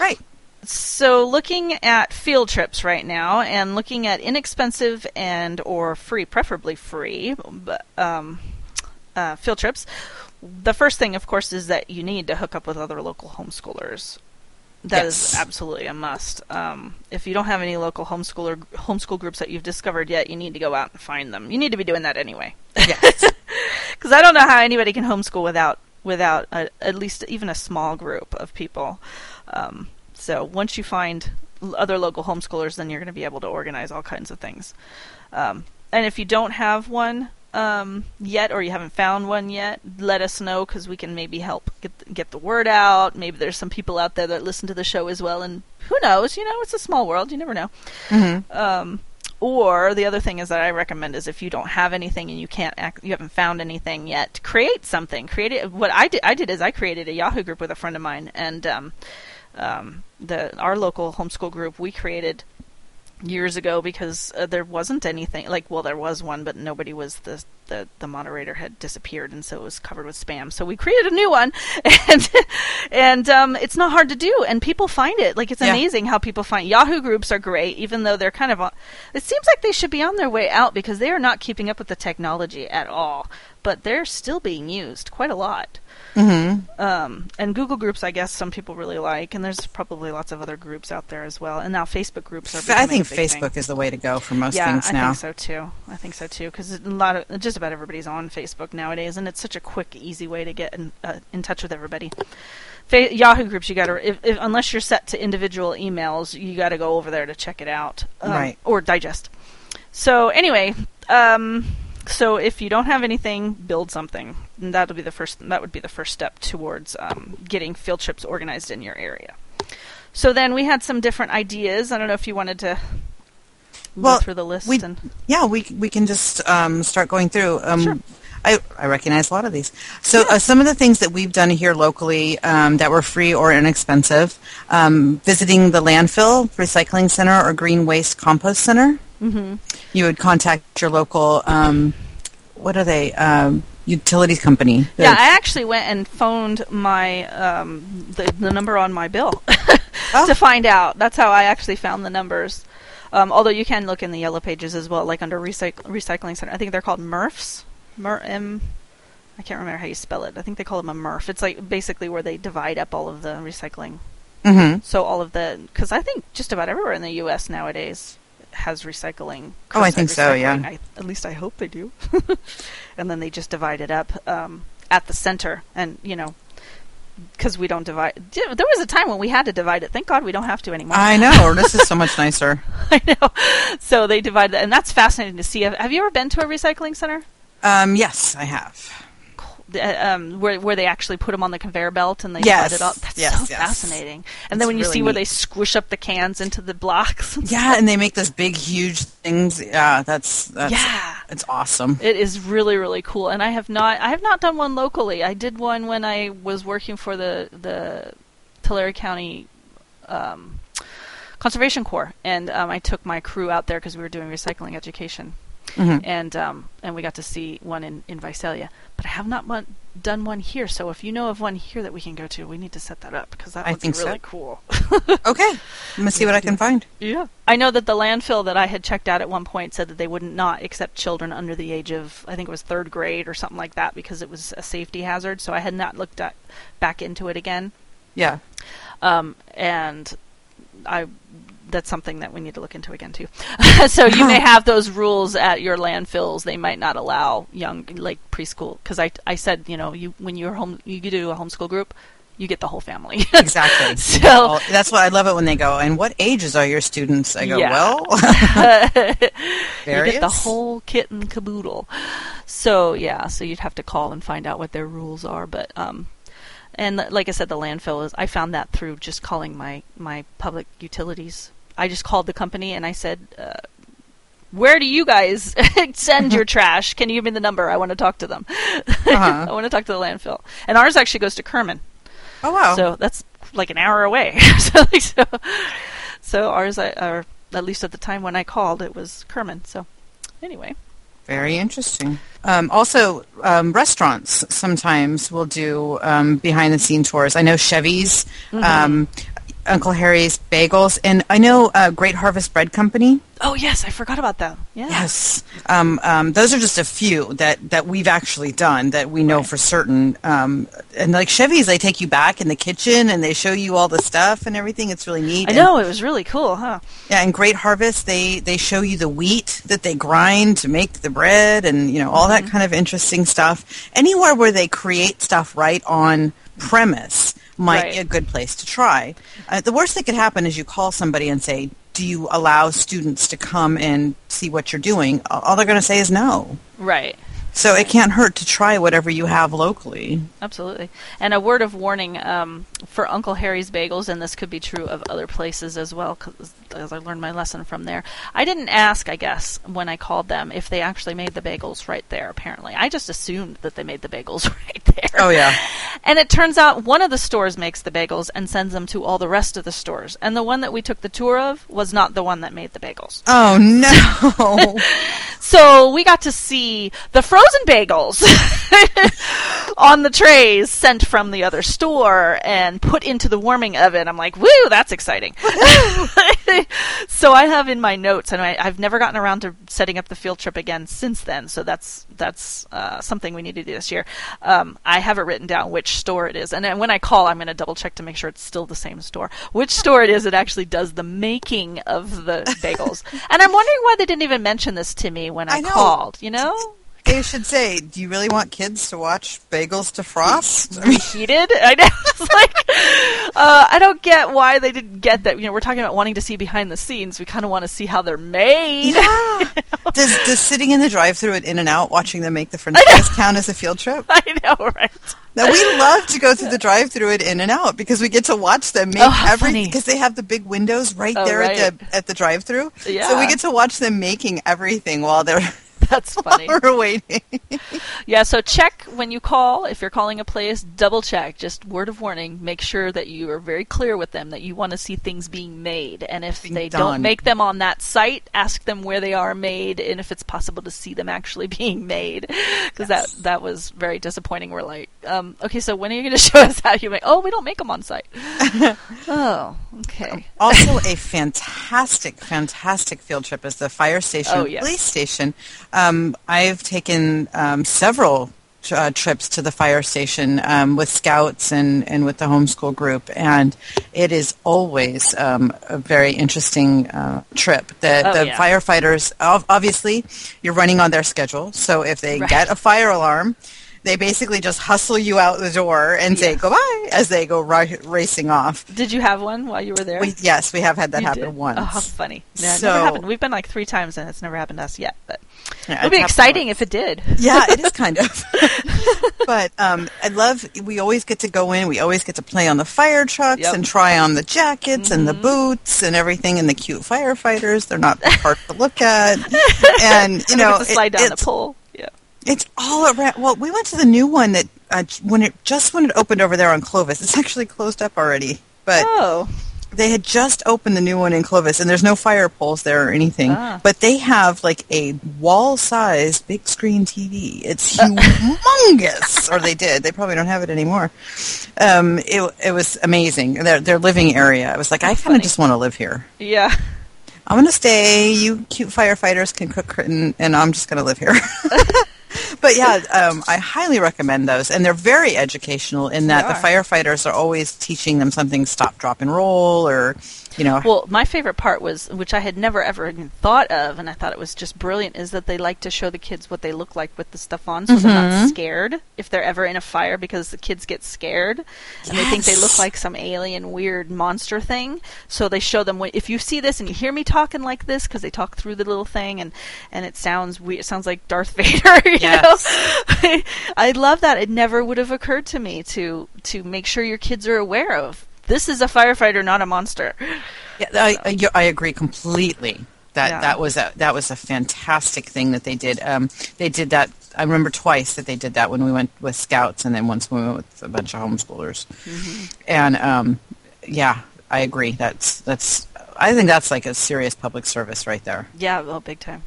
Right. So looking at field trips right now and looking at inexpensive and or free, preferably free, field trips, the first thing, of course, is that you need to hook up with other local homeschoolers. That is absolutely a must. If you don't have any local homeschool groups that you've discovered yet, you need to go out and find them. You need to be doing that anyway. Yes. Because I don't know how anybody can homeschool without at least even a small group of people. So once you find other local homeschoolers, then you're going to be able to organize all kinds of things. And if you don't have one yet, or you haven't found one yet, let us know, because we can maybe help get the word out. Maybe there's some people out there that listen to the show as well, and who knows? You know, it's a small world. You never know. Mm-hmm. Or the other thing is that I recommend is if you don't have anything and you can't, you haven't found anything yet, create something. What I did is I created a Yahoo group with a friend of mine, and our local homeschool group we created years ago because there wasn't anything. Like, well, there was one, but nobody was the moderator had disappeared, and so it was covered with spam. So we created a new one, and it's not hard to do, and people find it. Like, it's amazing how people find Yahoo groups are great, even though they're kind of. It seems like they should be on their way out because they are not keeping up with the technology at all, but they're still being used quite a lot. Mm-hmm. And Google groups, I guess some people really like, and there's probably lots of other groups out there as well. And now Facebook groups are. I think Facebook is the way to go for most things now. Yeah, I think so too, because just about everybody's on Facebook nowadays, and it's such a quick, easy way to get in touch with everybody. Yahoo groups, you got to unless you're set to individual emails, you got to go over there to check it out, right? Or digest. So anyway, so if you don't have anything, build something. And that'll be the first. That would be the first step towards getting field trips organized in your area. So then we had some different ideas. I don't know if you wanted to go through the list. We can just start going through. Sure. I recognize a lot of these. So some of the things that we've done here locally that were free or inexpensive, visiting the landfill, recycling center, or green waste compost center. Mm-hmm. You would contact your local, what are they, utilities company. Yeah, I actually went and phoned my the number on my bill to find out. That's how I actually found the numbers. Although you can look in the yellow pages as well, like under recycling center. I think they're called MRFs. I can't remember how you spell it. I think they call them a MRF. It's like basically where they divide up all of the recycling. Mm-hmm. So all of the, because I think just about everywhere in the U.S. nowadays has recycling. Oh, I think so, yeah. At least I hope they do. And then they just divide it up at the center. And, you know, because we don't divide. There was a time when we had to divide it. Thank God we don't have to anymore. I know. This is so much nicer. I know. So they divide that. And that's fascinating to see. Have you ever been to a recycling center? Yes, I have. Where they actually put them on the conveyor belt and they put it up. That's fascinating. And then when you see where they squish up the cans into the blocks. And they make those big, huge things. Yeah, that's it's awesome. It is really, really cool. And I have not done one locally. I did one when I was working for the Tulare County Conservation Corps, and I took my crew out there because we were doing recycling education. Mm-hmm. And we got to see one in Visalia, but I have not done one here. So if you know of one here that we can go to, we need to set that up because that would be really cool. Okay, I'm gonna see what I can find. Yeah, I know that the landfill that I had checked out at one point said that they would not accept children under the age of, I think it was 3rd grade or something like that, because it was a safety hazard. So I had not looked back into it again. Yeah, That's something that we need to look into again too. So you may have those rules at your landfills. They might not allow young, like preschool. Because I said, you know, when you're home, you do a homeschool group, you get the whole family. Exactly. So well, that's what I love it when they go. And what ages are your students? I go you get the whole kit and caboodle. So so you'd have to call and find out what their rules are, but. And like I said, the landfill is. I found that through just calling my public utilities. I just called the company and I said, "Where do you guys send your trash? Can you give me the number? I want to talk to them. I want to talk to the landfill." And ours actually goes to Kerman. Oh wow! So that's like an hour away. So ours, or at least at the time when I called, it was Kerman. So anyway. Very interesting. Also, restaurants sometimes will do behind-the-scenes tours. I know Chevy's, mm-hmm. Uncle Harry's Bagels, and I know Great Harvest Bread Company. Oh, yes. I forgot about them. Yeah. Yes. Those are just a few that we've actually done that we know for certain. And like Chevy's, they take you back in the kitchen and they show you all the stuff and everything. It's really neat. I know. It was really cool, huh? Yeah. And Great Harvest, they show you the wheat that they grind to make the bread and, you know, all mm-hmm. that kind of interesting stuff. Anywhere where they create stuff right on premise might be a good place to try. The worst that could happen is you call somebody and say, do you allow students to come and see what you're doing? All they're going to say is no. Right. So it can't hurt to try whatever you have locally. Absolutely. And a word of warning for Uncle Harry's Bagels, and this could be true of other places as well, because I learned my lesson from there. I didn't ask, I guess, when I called them if they actually made the bagels right there, apparently. I just assumed that they made the bagels right there. Oh, yeah. And it turns out one of the stores makes the bagels and sends them to all the rest of the stores. And the one that we took the tour of was not the one that made the bagels. Oh, no. So we got to see the frozen bagels on the trays sent from the other store and put into the warming oven. I'm like, woo, that's exciting. So I have in my notes, and I've never gotten around to setting up the field trip again since then. So that's something we need to do this year. I have it written down which store it is. And then when I call, I'm going to double check to make sure it's still the same store. Which store it is that actually does the making of the bagels. And I'm wondering why they didn't even mention this to me when I called, you know? They should say, do you really want kids to watch bagels defrost? I mean, heated? I know. It's like, I don't get why they didn't get that. You know, we're talking about wanting to see behind the scenes. We kind of want to see how they're made. Yeah. You know? Does sitting in the drive-thru at In-N-Out watching them make the french fries count as a field trip? I know, right? Now, we love to go through the drive-thru at In-N-Out because we get to watch them make everything. Because they have the big windows right there. at the drive-thru. Yeah. So we get to watch them making everything while they're... That's funny. We're waiting. Yeah, so check when you call. If you're calling a place, double check. Just word of warning. Make sure that you are very clear with them that you want to see things being made. And if they don't make them on that site, ask them where they are made and if it's possible to see them actually being made. Because that was very disappointing. We're like, okay, so when are you going to show us how you make? Oh, we don't make them on site. Oh, okay. Also a fantastic, fantastic field trip is the fire station, police station. I've taken several trips to the fire station with scouts and with the homeschool group, and it is always a very interesting trip. The firefighters, obviously, you're running on their schedule, so if they get a fire alarm, they basically just hustle you out the door and say goodbye as they go racing off. Did you have one while you were there? Yes, we have had that happen once. Oh, how funny. Yeah, it never happened. We've been like 3 times, and it's never happened to us yet, but... Yeah, it would be exciting if it did. Yeah, it is kind of. But we always get to go in. We always get to play on the fire trucks and try on the jackets and the boots and everything. And the cute firefighters, they're not hard to look at. And, you know, slide down the pole. Yeah. It's all around. Well, we went to the new one that when it opened over there on Clovis. It's actually closed up already. But they had just opened the new one in Clovis, and there's no fire poles there or anything. But they have, like, a wall-sized big screen TV. It's humongous. Or they did. They probably don't have it anymore. It was amazing. Their living area. I was like, I kind of just want to live here. Yeah. I'm going to stay. You cute firefighters can cook, and I'm just going to live here. But, yeah, I highly recommend those. And they're very educational in that the firefighters are always teaching them something, stop, drop, and roll, or, you know. Well, my favorite part was, which I had never, ever even thought of, and I thought it was just brilliant, is that they like to show the kids what they look like with the stuff on so they're not scared if they're ever in a fire, because the kids get scared. And they think they look like some alien, weird monster thing. So they show them, if you see this and you hear me talking like this, because they talk through the little thing, and it sounds weird. It sounds like Darth Vader, you know? I love that. It never would have occurred to me to make sure your kids are aware of this is a firefighter, not a monster. Yeah, I agree completely. That was a fantastic thing that they did. They did that. I remember twice that they did that when we went with scouts, and then once we went with a bunch of homeschoolers. Mm-hmm. And yeah, I agree. That's. I think that's like a serious public service right there. Yeah, well, big time.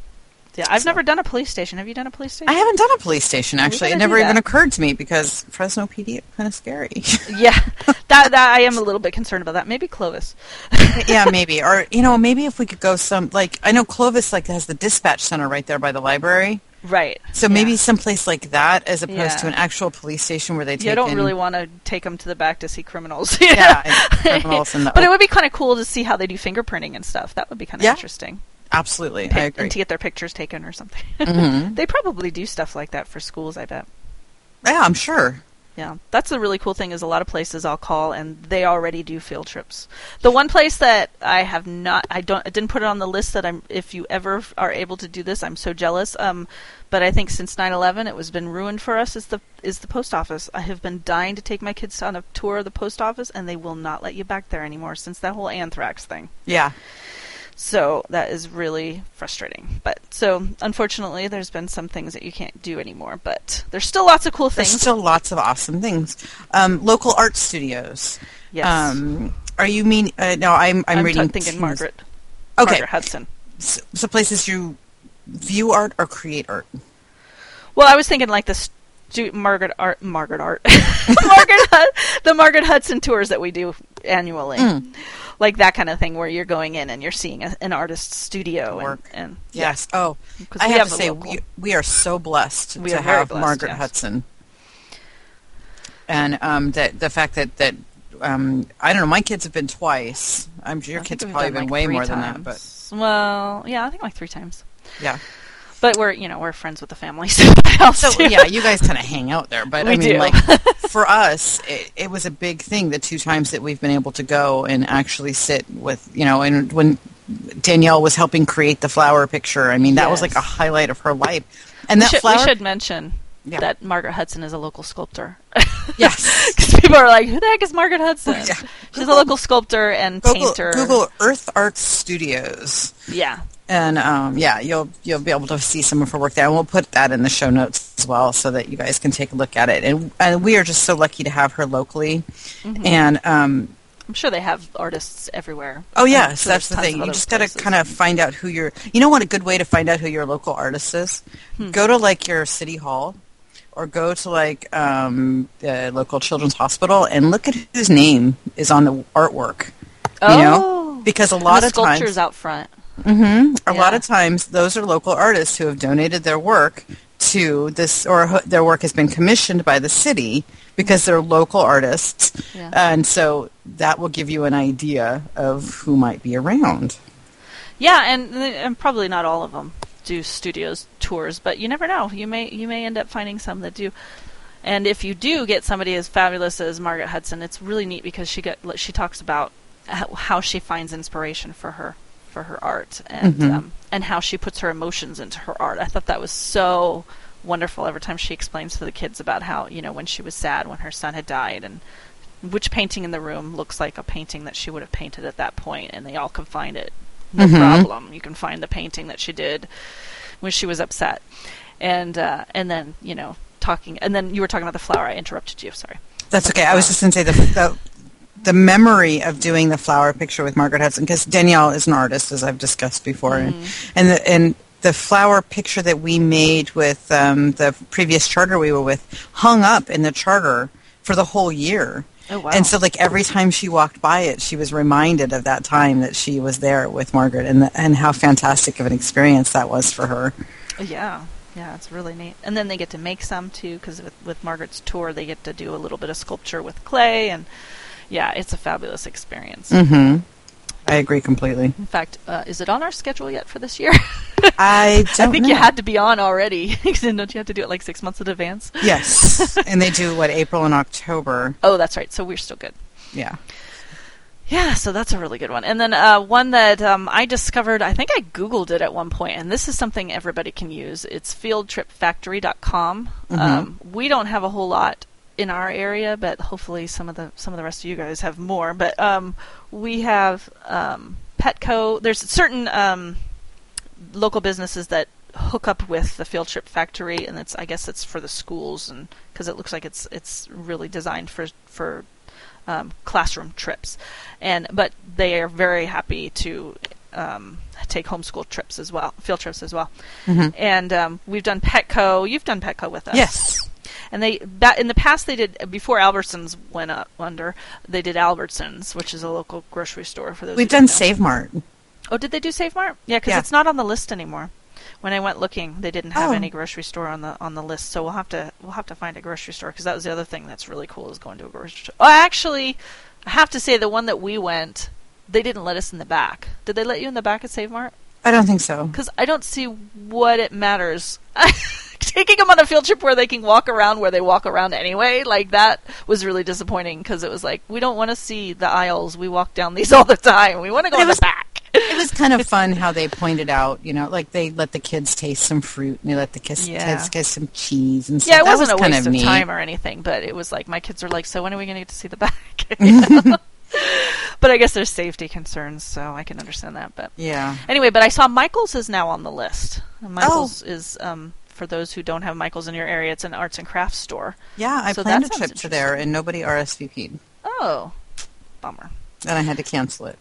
Yeah, I've never done a police station. Have you done a police station? I haven't done a police station, actually. It never even occurred to me because Fresno PD is kind of scary. Yeah, that I am a little bit concerned about that. Maybe Clovis. Yeah, maybe. Or, you know, maybe if we could go some, like, I know Clovis, like, has the dispatch center right there by the library. Right. So maybe someplace like that as opposed to an actual police station where they take really want to take them to the back to see criminals. Yeah, and criminals in the... But it would be kind of cool to see how they do fingerprinting and stuff. That would be kind of interesting. Absolutely, I agree. And to get their pictures taken or something. Mm-hmm. They probably do stuff like that for schools, I bet. Yeah, I'm sure. Yeah, that's the really cool thing is a lot of places I'll call and they already do field trips. The one place that I have not, I didn't put it on the list that I'm, if you ever are able to do this, I'm so jealous. But I think since 9/11, it was been ruined for us is the post office. I have been dying to take my kids on a tour of the post office and they will not let you back there anymore since that whole anthrax thing. Yeah. So that is really frustrating. But so unfortunately, there's been some things that you can't do anymore. But there's still lots of cool things. There's still lots of awesome things. Local art studios. Yes. Are you mean? No, I'm reading. I'm thinking Margaret. Okay. Margaret Hudson. So places you view art or create art. Well, I was thinking like this. The Margaret Hudson tours that we do annually, like that kind of thing where you're going in and you're seeing an artist's studio and yes. Yeah. Oh, I have to say we are so blessed to have Margaret Hudson, and that the fact that I don't know. My kids have been twice. I'm sure your kids have probably been way more than that, but well, yeah, I think like 3 times. Yeah. But we're friends with the family, so yeah, you guys kind of hang out there. But I mean, like for us, it was a big thing the 2 times that we've been able to go and actually sit with and when Danielle was helping create the flower picture, I mean that was like a highlight of her life. And we should mention that Margaret Hudson is a local sculptor. Yes, because people are like, "Who the heck is Margaret Hudson?" Yeah. She's a local sculptor and painter. Google Earth Art Studios. Yeah. And you'll be able to see some of her work there, and we'll put that in the show notes as well, so that you guys can take a look at it. And we are just so lucky to have her locally. Mm-hmm. And I'm sure they have artists everywhere. Oh yeah, so that's the thing. You just got to kind of find out who your. You know what? A good way to find out who your local artist is. Go to like your city hall, or go to like the local children's hospital, and look at whose name is on the artwork. Oh, because a lot of times sculptures out front. Mm-hmm. A lot of times, those are local artists who have donated their work to this, or their work has been commissioned by the city because they're local artists, and so that will give you an idea of who might be around. Yeah, and probably not all of them do studios tours, but you never know. You may end up finding some that do. And if you do get somebody as fabulous as Margaret Hudson, it's really neat because she talks about how she finds inspiration for her art and how she puts her emotions into her art. I thought that was so wonderful every time she explains to the kids about how, when she was sad when her son had died and which painting in the room looks like a painting that she would have painted at that point, and they all can find it. No problem. You can find the painting that she did when she was upset. And then, talking, and then you were talking about the flower. I interrupted you. Sorry. That's okay. I was just going to say the memory of doing the flower picture with Margaret Hudson, because Danielle is an artist, as I've discussed before, and the flower picture that we made with the previous charter we were with hung up in the charter for the whole year. Oh, wow. And so, like, every time she walked by it, she was reminded of that time that she was there with Margaret and how fantastic of an experience that was for her. Yeah. Yeah, it's really neat. And then they get to make some, too, because with Margaret's tour, they get to do a little bit of sculpture with clay and... Yeah, it's a fabulous experience. Mm-hmm. I agree completely. In fact, is it on our schedule yet for this year? I think you had to be on already. Don't you have to do it like 6 months in advance? Yes. And they do, April and October. Oh, that's right. So we're still good. Yeah. Yeah, so that's a really good one. And then one that I discovered, I think I Googled it at one point, and this is something everybody can use. It's FieldTripFactory.com. Mm-hmm. We don't have a whole lot in our area, but hopefully some of the rest of you guys have more. But we have Petco. There's certain local businesses that hook up with the Field Trip Factory, and I guess it's for the schools, and because it looks like it's really designed for classroom trips. But they are very happy to take homeschool trips as well, field trips as well. Mm-hmm. And we've done Petco. You've done Petco with us. Yes. And in the past they did, before Albertsons went under, they did Albertsons, which is a local grocery store for those. We've done Save Mart. Oh, did they do Save Mart? Yeah, because it's not on the list anymore. When I went looking, they didn't have any grocery store on the list, so we'll have to find a grocery store, because that was the other thing that's really cool is going to a grocery store. Oh, actually, I have to say the one that we went, they didn't let us in the back. Did they let you in the back at Save Mart? I don't think so. Because I don't see what it matters. taking them on a field trip where they can walk around where they walk around anyway, like, that was really disappointing, because it was like, we don't want to see the aisles. We walk down these all the time. We want to go in the back. It was kind of fun how they pointed out, you know, like, they let the kids taste some fruit, and they let the kids taste some cheese and stuff. Yeah, it wasn't a waste of time or anything, but it was like, my kids were like, so when are we going to get to see the back? But I guess there's safety concerns, so I can understand that. But yeah. Anyway, but I saw Michaels is now on the list. Michaels is, for those who don't have Michaels in your area, it's an arts and crafts store. Yeah, I planned a trip to there, and nobody RSVP'd. Oh, bummer. And I had to cancel it.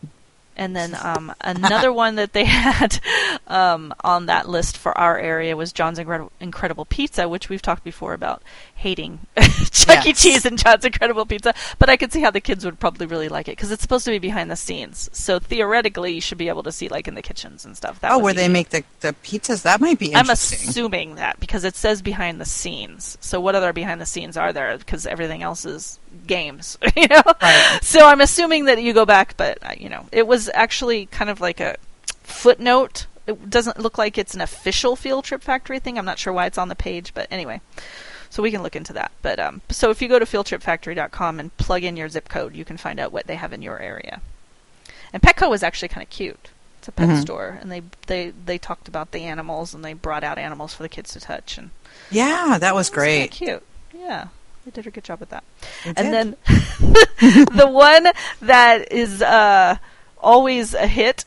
And then another one that they had on that list for our area was John's Incredible Pizza, which we've talked before about hating Chuck E. Cheese and John's Incredible Pizza. But I could see how the kids would probably really like it, because it's supposed to be behind the scenes. So theoretically, you should be able to see, like, in the kitchens and stuff. That where they make the pizzas? That might be interesting. I'm assuming that, because it says behind the scenes. So what other behind the scenes are there? Because everything else is games, you know? Right. So I'm assuming that you go back, but, you know, it was actually kind of like a footnote. It doesn't look like it's an official Field Trip Factory thing. I'm not sure why it's on the page, but anyway, so we can look into that. But so if you go to FieldTripFactory.com and plug in your zip code, you can find out what they have in your area. And Petco is actually kind of cute. It's a pet store, and they talked about the animals, and they brought out animals for the kids to touch. And yeah, that was great. Cute, yeah. They did a good job with that. Then the one that is always a hit.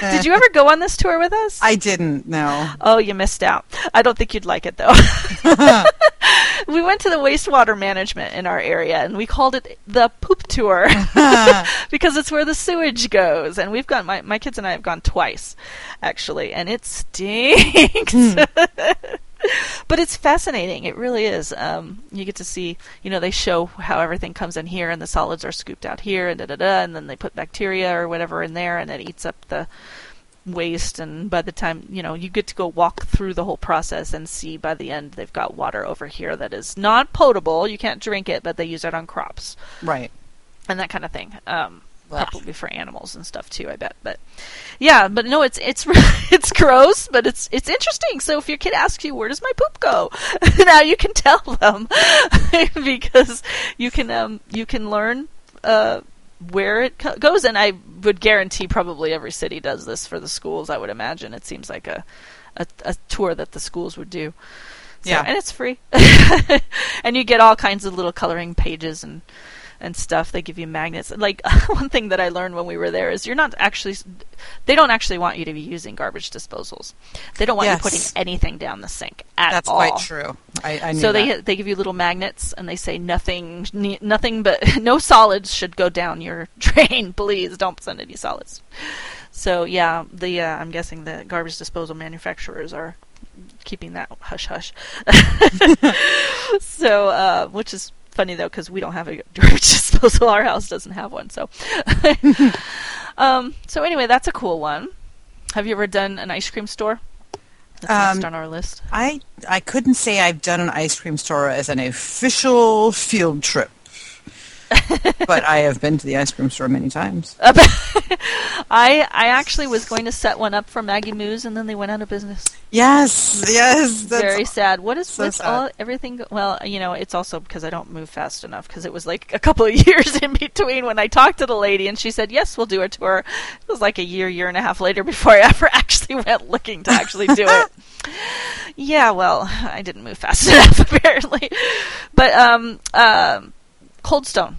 Did you ever go on this tour with us? I didn't, no. Oh, you missed out. I don't think you'd like it, though. We went to the wastewater management in our area, and we called it the poop tour because it's where the sewage goes. And we've gone, my kids and I have gone twice, actually, and it stinks. But it's fascinating. It really is. You get to see, you know, they show how everything comes in here, and the solids are scooped out here, and and then they put bacteria or whatever in there, and it eats up the waste. And by the time, you know, you get to go walk through the whole process and see by the end they've got water over here that is not potable. You can't drink it, but they use it on crops. Right. And that kind of thing. Probably for animals and stuff too, I bet. But yeah, but no, it's gross, but it's interesting. So if your kid asks you, where does my poop go? Now you can tell them because you can learn where it goes. And I would guarantee probably every city does this for the schools. I would imagine it seems like a tour that the schools would do. So, yeah, and it's free, and you get all kinds of little coloring pages and stuff. They give you magnets. Like, one thing that I learned when we were there is they don't actually want you to be using garbage disposals. They don't want you putting anything down the sink at all. That's quite true. I knew they give you little magnets, and they say nothing but no solids should go down your drain. Please don't send any solids. So yeah, I'm guessing the garbage disposal manufacturers are keeping that hush hush. So which is funny though, because we don't have a garbage disposal. Our house doesn't have one. So, so anyway, that's a cool one. Have you ever done an ice cream store? That's next on our list. I couldn't say I've done an ice cream store as an official field trip, but I have been to the ice cream store many times. I actually was going to set one up for Maggie Moo's, and then they went out of business. Yes, that's very sad. What is so with sad. All everything? Well, you know, it's also because I don't move fast enough. Because it was like a couple of years in between when I talked to the lady, and she said, "Yes, we'll do a tour." It was like a year and a half later before I ever actually went looking to actually do it. Yeah, well, I didn't move fast enough apparently. But Cold Stone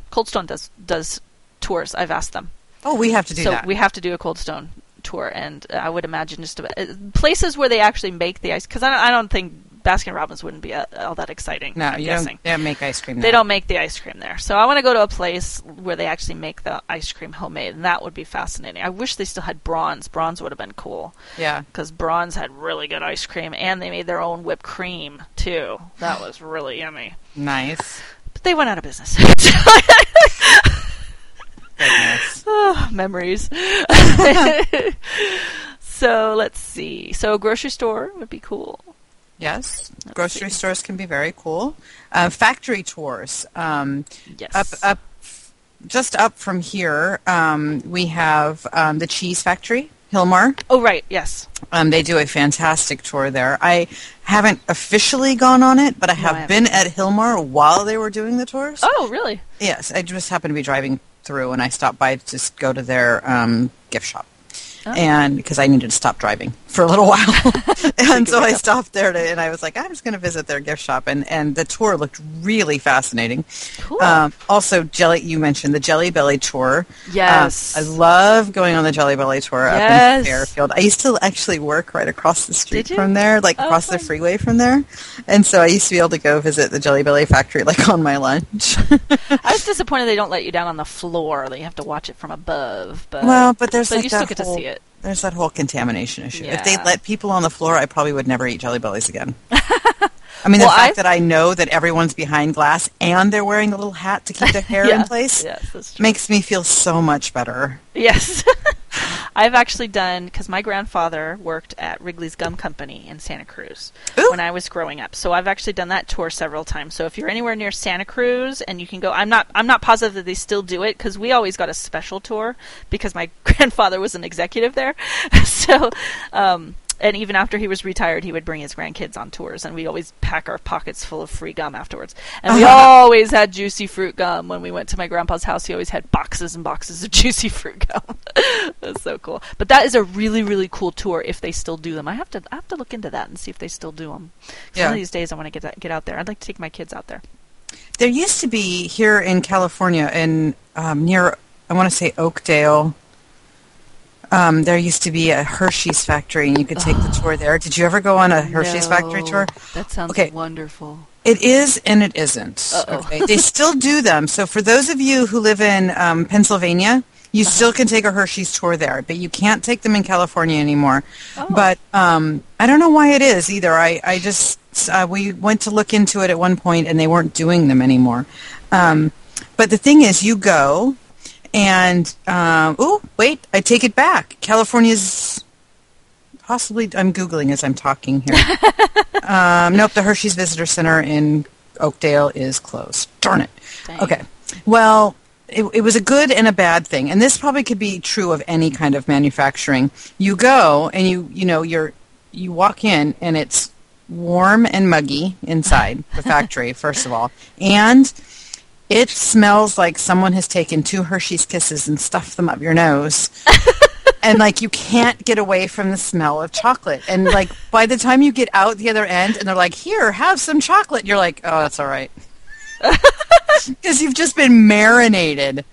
does tours. I've asked them. Oh, we have to do that. So we have to do a Cold Stone tour, and I would imagine just about places where they actually make the ice. Because I don't think Baskin-Robbins wouldn't be all that exciting. No, they don't make ice cream there. They don't make the ice cream there. So I want to go to a place where they actually make the ice cream homemade, and that would be fascinating. I wish they still had Bronze. Bronze would have been cool. Yeah. Because Bronze had really good ice cream, and they made their own whipped cream, too. That was really yummy. Nice. But they went out of business. Oh, memories. So let's see. So a grocery store would be cool. Yes, grocery stores can be very cool. Factory tours. Yes. Up from here, we have the Cheese Factory. Hillmar. Oh, right, yes. They do a fantastic tour there. I haven't officially gone on it, but I have been at Hillmar while they were doing the tours. Oh, really? Yes, I just happened to be driving through, and I stopped by to go to their gift shop. Oh. And because I needed to stop driving for a little while. And so I stopped there and I was like, I'm just going to visit their gift shop. And the tour looked really fascinating. Cool. Also, you mentioned the Jelly Belly tour. Yes. I love going on the Jelly Belly tour up in Fairfield. I used to actually work right across the street from there, across the freeway from there. And so I used to be able to go visit the Jelly Belly factory on my lunch. I was disappointed they don't let you down on the floor. That you have to watch it from above. But there's you still get to see it. There's that whole contamination issue. Yeah. If they let people on the floor, I probably would never eat Jelly Bellies again. I mean, the fact that I know that everyone's behind glass and they're wearing a little hat to keep their hair in place makes me feel so much better. Yes. I've actually done, because my grandfather worked at Wrigley's Gum Company in Santa Cruz when I was growing up. So I've actually done that tour several times. So if you're anywhere near Santa Cruz and you can go, I'm not positive that they still do it because we always got a special tour because my grandfather was an executive there. So, and even after he was retired, he would bring his grandkids on tours, and we always pack our pockets full of free gum afterwards. And we always had juicy fruit gum. When we went to my grandpa's house, he always had boxes and boxes of juicy fruit gum. That's so cool. But that is a really, really cool tour if they still do them. I have to look into that and see if they still do them. Yeah. One of these days, I want to get out there. I'd like to take my kids out there. There used to be here in California, near, I want to say, Oakdale. There used to be a Hershey's factory, and you could take the tour there. Did you ever go on a Hershey's factory tour? That sounds wonderful. It is and it isn't. Okay? They still do them. So for those of you who live in Pennsylvania, you still can take a Hershey's tour there, but you can't take them in California anymore. Oh. But I don't know why it is either. I just we went to look into it at one point, and they weren't doing them anymore. But the thing is, you go. And, I take it back. California's possibly, I'm Googling as I'm talking here. Nope, the Hershey's Visitor Center in Oakdale is closed. Darn it. Dang. Okay. Well, it was a good and a bad thing. And this probably could be true of any kind of manufacturing. You go and you walk in and it's warm and muggy inside the factory, first of all. And it smells like someone has taken two Hershey's Kisses and stuffed them up your nose. And, you can't get away from the smell of chocolate. And, by the time you get out the other end and they're like, here, have some chocolate. You're like, oh, that's all right. Because you've just been marinated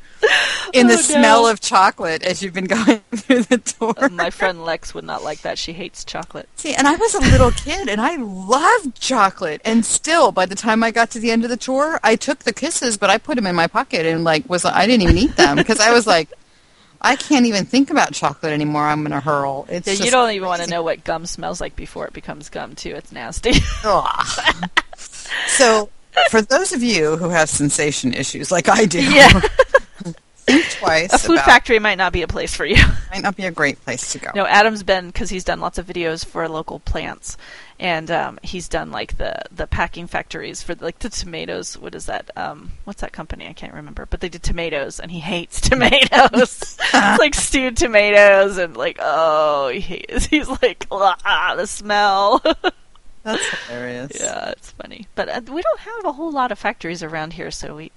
in the smell of chocolate as you've been going through the tour. My friend Lex would not like that. She hates chocolate. See, and I was a little kid, and I loved chocolate. And still, by the time I got to the end of the tour, I took the kisses, but I put them in my pocket and I didn't even eat them because I was like, I can't even think about chocolate anymore. I'm going to hurl. It's you don't even want to know what gum smells like before it becomes gum, too. It's nasty. So, for those of you who have sensation issues like I do... Yeah. Think twice. A food factory might not be a place for you. Might not be a great place to go. No, Adam's been, because he's done lots of videos for local plants, and he's done the packing factories for the tomatoes. What is that? What's that company? I can't remember. But they did tomatoes, and he hates tomatoes. Stewed tomatoes, and he's like, the smell. That's hilarious. Yeah, it's funny. But we don't have a whole lot of factories around here, so we.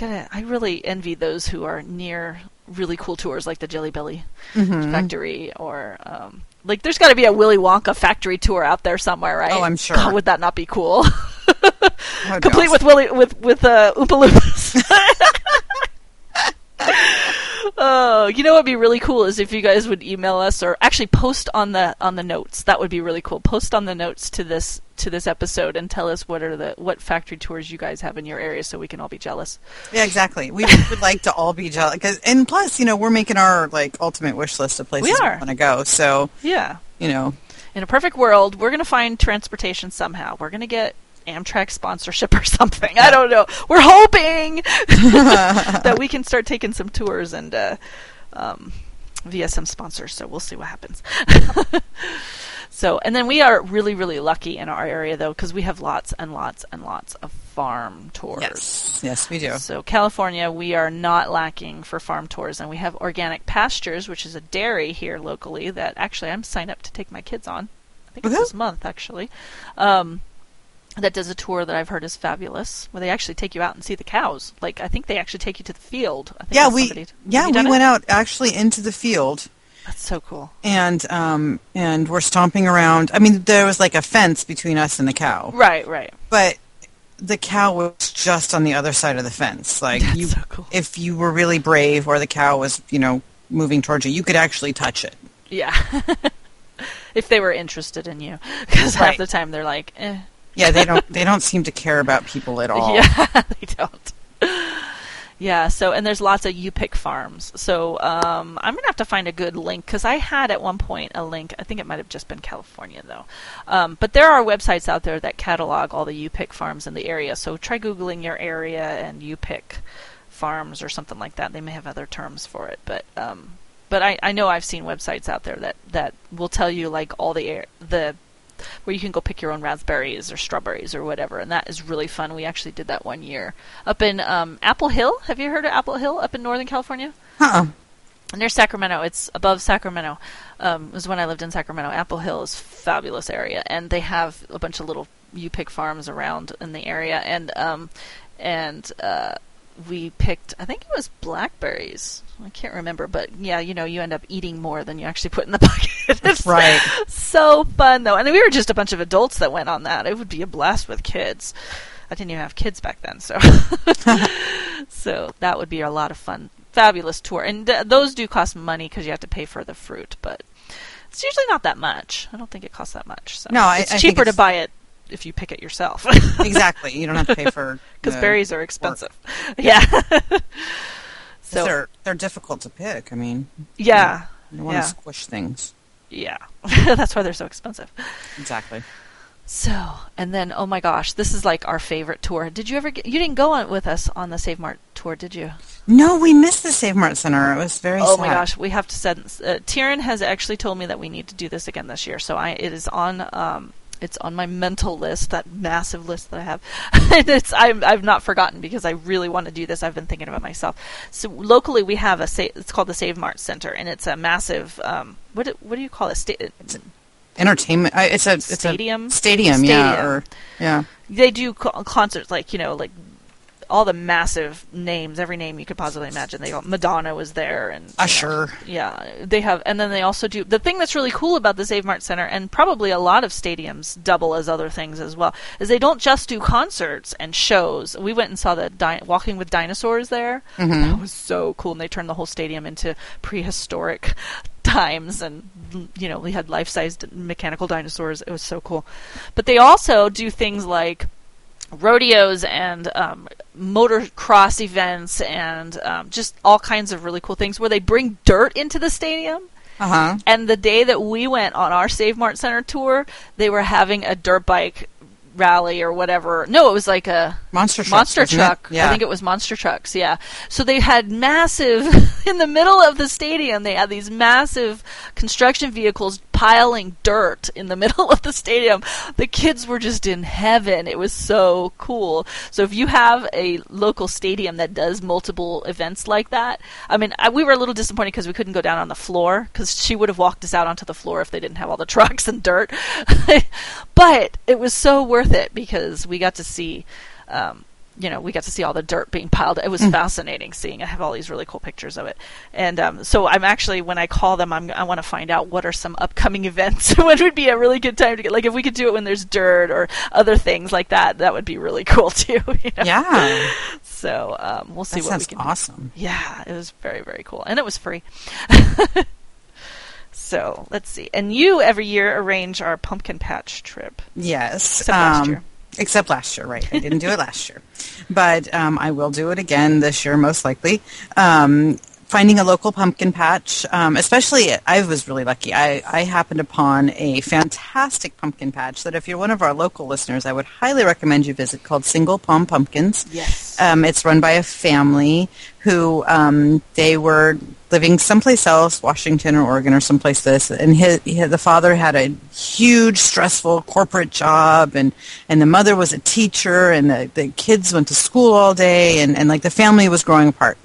I really envy those who are near really cool tours like the Jelly Belly factory or there's got to be a Willy Wonka factory tour out there somewhere, right? Oh, I'm sure. Oh, would that not be cool? Oh, complete with Willy with Oompa Loompas. Oh, you know what would be really cool is if you guys would email us or actually post on the notes. That would be really cool. Post on the notes to this episode and tell us what factory tours you guys have in your area so we can all be jealous. Yeah, exactly. We would like to all be jealous. And plus, we're making our ultimate wish list of places we want to go. So, yeah. In a perfect world, we're going to find transportation somehow. We're going to get Amtrak sponsorship or something. Yeah. I don't know. We're hoping that we can start taking some tours and via some sponsors. So we'll see what happens. So, and then we are really, really lucky in our area, though, because we have lots and lots and lots of farm tours. Yes, yes, we do. So California, we are not lacking for farm tours. And we have Organic Pastures, which is a dairy here locally that actually I'm signed up to take my kids on. I think it's this month, actually. That does a tour that I've heard is fabulous, where they actually take you out and see the cows. Like, I think they actually take you to the field. I think we went out actually into the field. That's so cool. And we're stomping around. I mean, there was like a fence between us and the cow. Right, right. But the cow was just on the other side of the fence. Like, that's so cool. If you were really brave, or the cow was, you know, moving towards you, you could actually touch it. Yeah. If they were interested in you, because half the time they're like, eh. Yeah, they don't seem to care about people at all. Yeah, they don't. Yeah, so, and there's lots of U-Pick farms. So I'm going to have to find a good link, because I had at one point a link. I think it might have just been California, though. But there are websites out there that catalog all the U-Pick farms in the area. So try Googling your area and U-Pick farms or something like that. They may have other terms for it. But I know I've seen websites out there that will tell you, like, all the where you can go pick your own raspberries or strawberries or whatever, and that is really fun. We actually did that one year up in Apple Hill. Have you heard of Apple Hill up in Northern California? Uh-uh. Near Sacramento. It's above Sacramento. It was when I lived in Sacramento. Apple Hill is a fabulous area, and they have a bunch of little U-Pick farms around in the area, and we picked, I think it was blackberries. I can't remember, but yeah, you know, you end up eating more than you actually put in the bucket. It's right. So fun, though. And we were just a bunch of adults that went on that. It would be a blast with kids. I didn't even have kids back then, so so that would be a lot of fun. Fabulous tour. And those do cost money because you have to pay for the fruit, but it's usually not that much. I don't think it costs that much. So. No, it's cheaper to buy it if you pick it yourself. Exactly. You don't have to pay for... Because berries are expensive. Pork. Yeah. So they're difficult to pick. I mean, yeah, you want to squish things. Yeah, that's why they're so expensive. Exactly. So, and then, oh my gosh, this is like our favorite tour. Did you ever you didn't go on with us on the Save Mart tour, did you? No, we missed the Save Mart Center. It was very sad. Oh my gosh, we have to send, Taryn has actually told me that we need to do this again this year. So it is on, it's on my mental list, that massive list that I have. I've not forgotten, because I really want to do this. I've been thinking about myself. So locally we have it's called the Save Mart Center, and it's a massive, what do you call it? It's an entertainment. It's stadium? Stadium. Yeah. Or, yeah. They do concerts, like, you know, like all the massive names, every name you could possibly imagine. Madonna was there, and Usher. Yeah, they have, and then they also do the thing that's really cool about the Save Mart Center, and probably a lot of stadiums double as other things as well, is they don't just do concerts and shows. We went and saw the Walking with Dinosaurs there. Mm-hmm. That was so cool, and they turned the whole stadium into prehistoric times, and, you know, we had life-sized mechanical dinosaurs. It was so cool. But they also do things like rodeos and motocross events and just all kinds of really cool things where they bring dirt into the stadium. Uh-huh. And the day that we went on our Save Mart Center tour, they were having a dirt bike rally or whatever. No, it was like a monster truck. Yeah. I think it was monster trucks. Yeah. So they had massive in the middle of the stadium. They had these massive construction vehicles piling dirt in the middle of the stadium. The kids were just in heaven. It was so cool. So if you have a local stadium that does multiple events like that, I mean, we were a little disappointed because we couldn't go down on the floor, because she would have walked us out onto the floor if they didn't have all the trucks and dirt. But it was so worth it, because we got to see, all the dirt being piled. It was fascinating seeing. I have all these really cool pictures of it. And so I'm actually, when I call them, I want to find out what are some upcoming events. When would be a really good time to get, like, if we could do it when there's dirt or other things like that, that would be really cool too. You know? Yeah. So we'll see what we can do. That sounds awesome. Yeah, it was very, very cool. And it was free. So let's see. And you every year arrange our pumpkin patch trip. Yes. Except last year. Except last year, right. I didn't do it last year. But I will do it again this year, most likely. finding a local pumpkin patch, especially I was really lucky. I happened upon a fantastic pumpkin patch that if you're one of our local listeners, I would highly recommend you visit, called Single Palm Pumpkins. Yes. It's run by a family who they were living someplace else, Washington or Oregon or someplace this, and the father had a huge, stressful corporate job, and the mother was a teacher, and the kids went to school all day, and like the family was growing apart.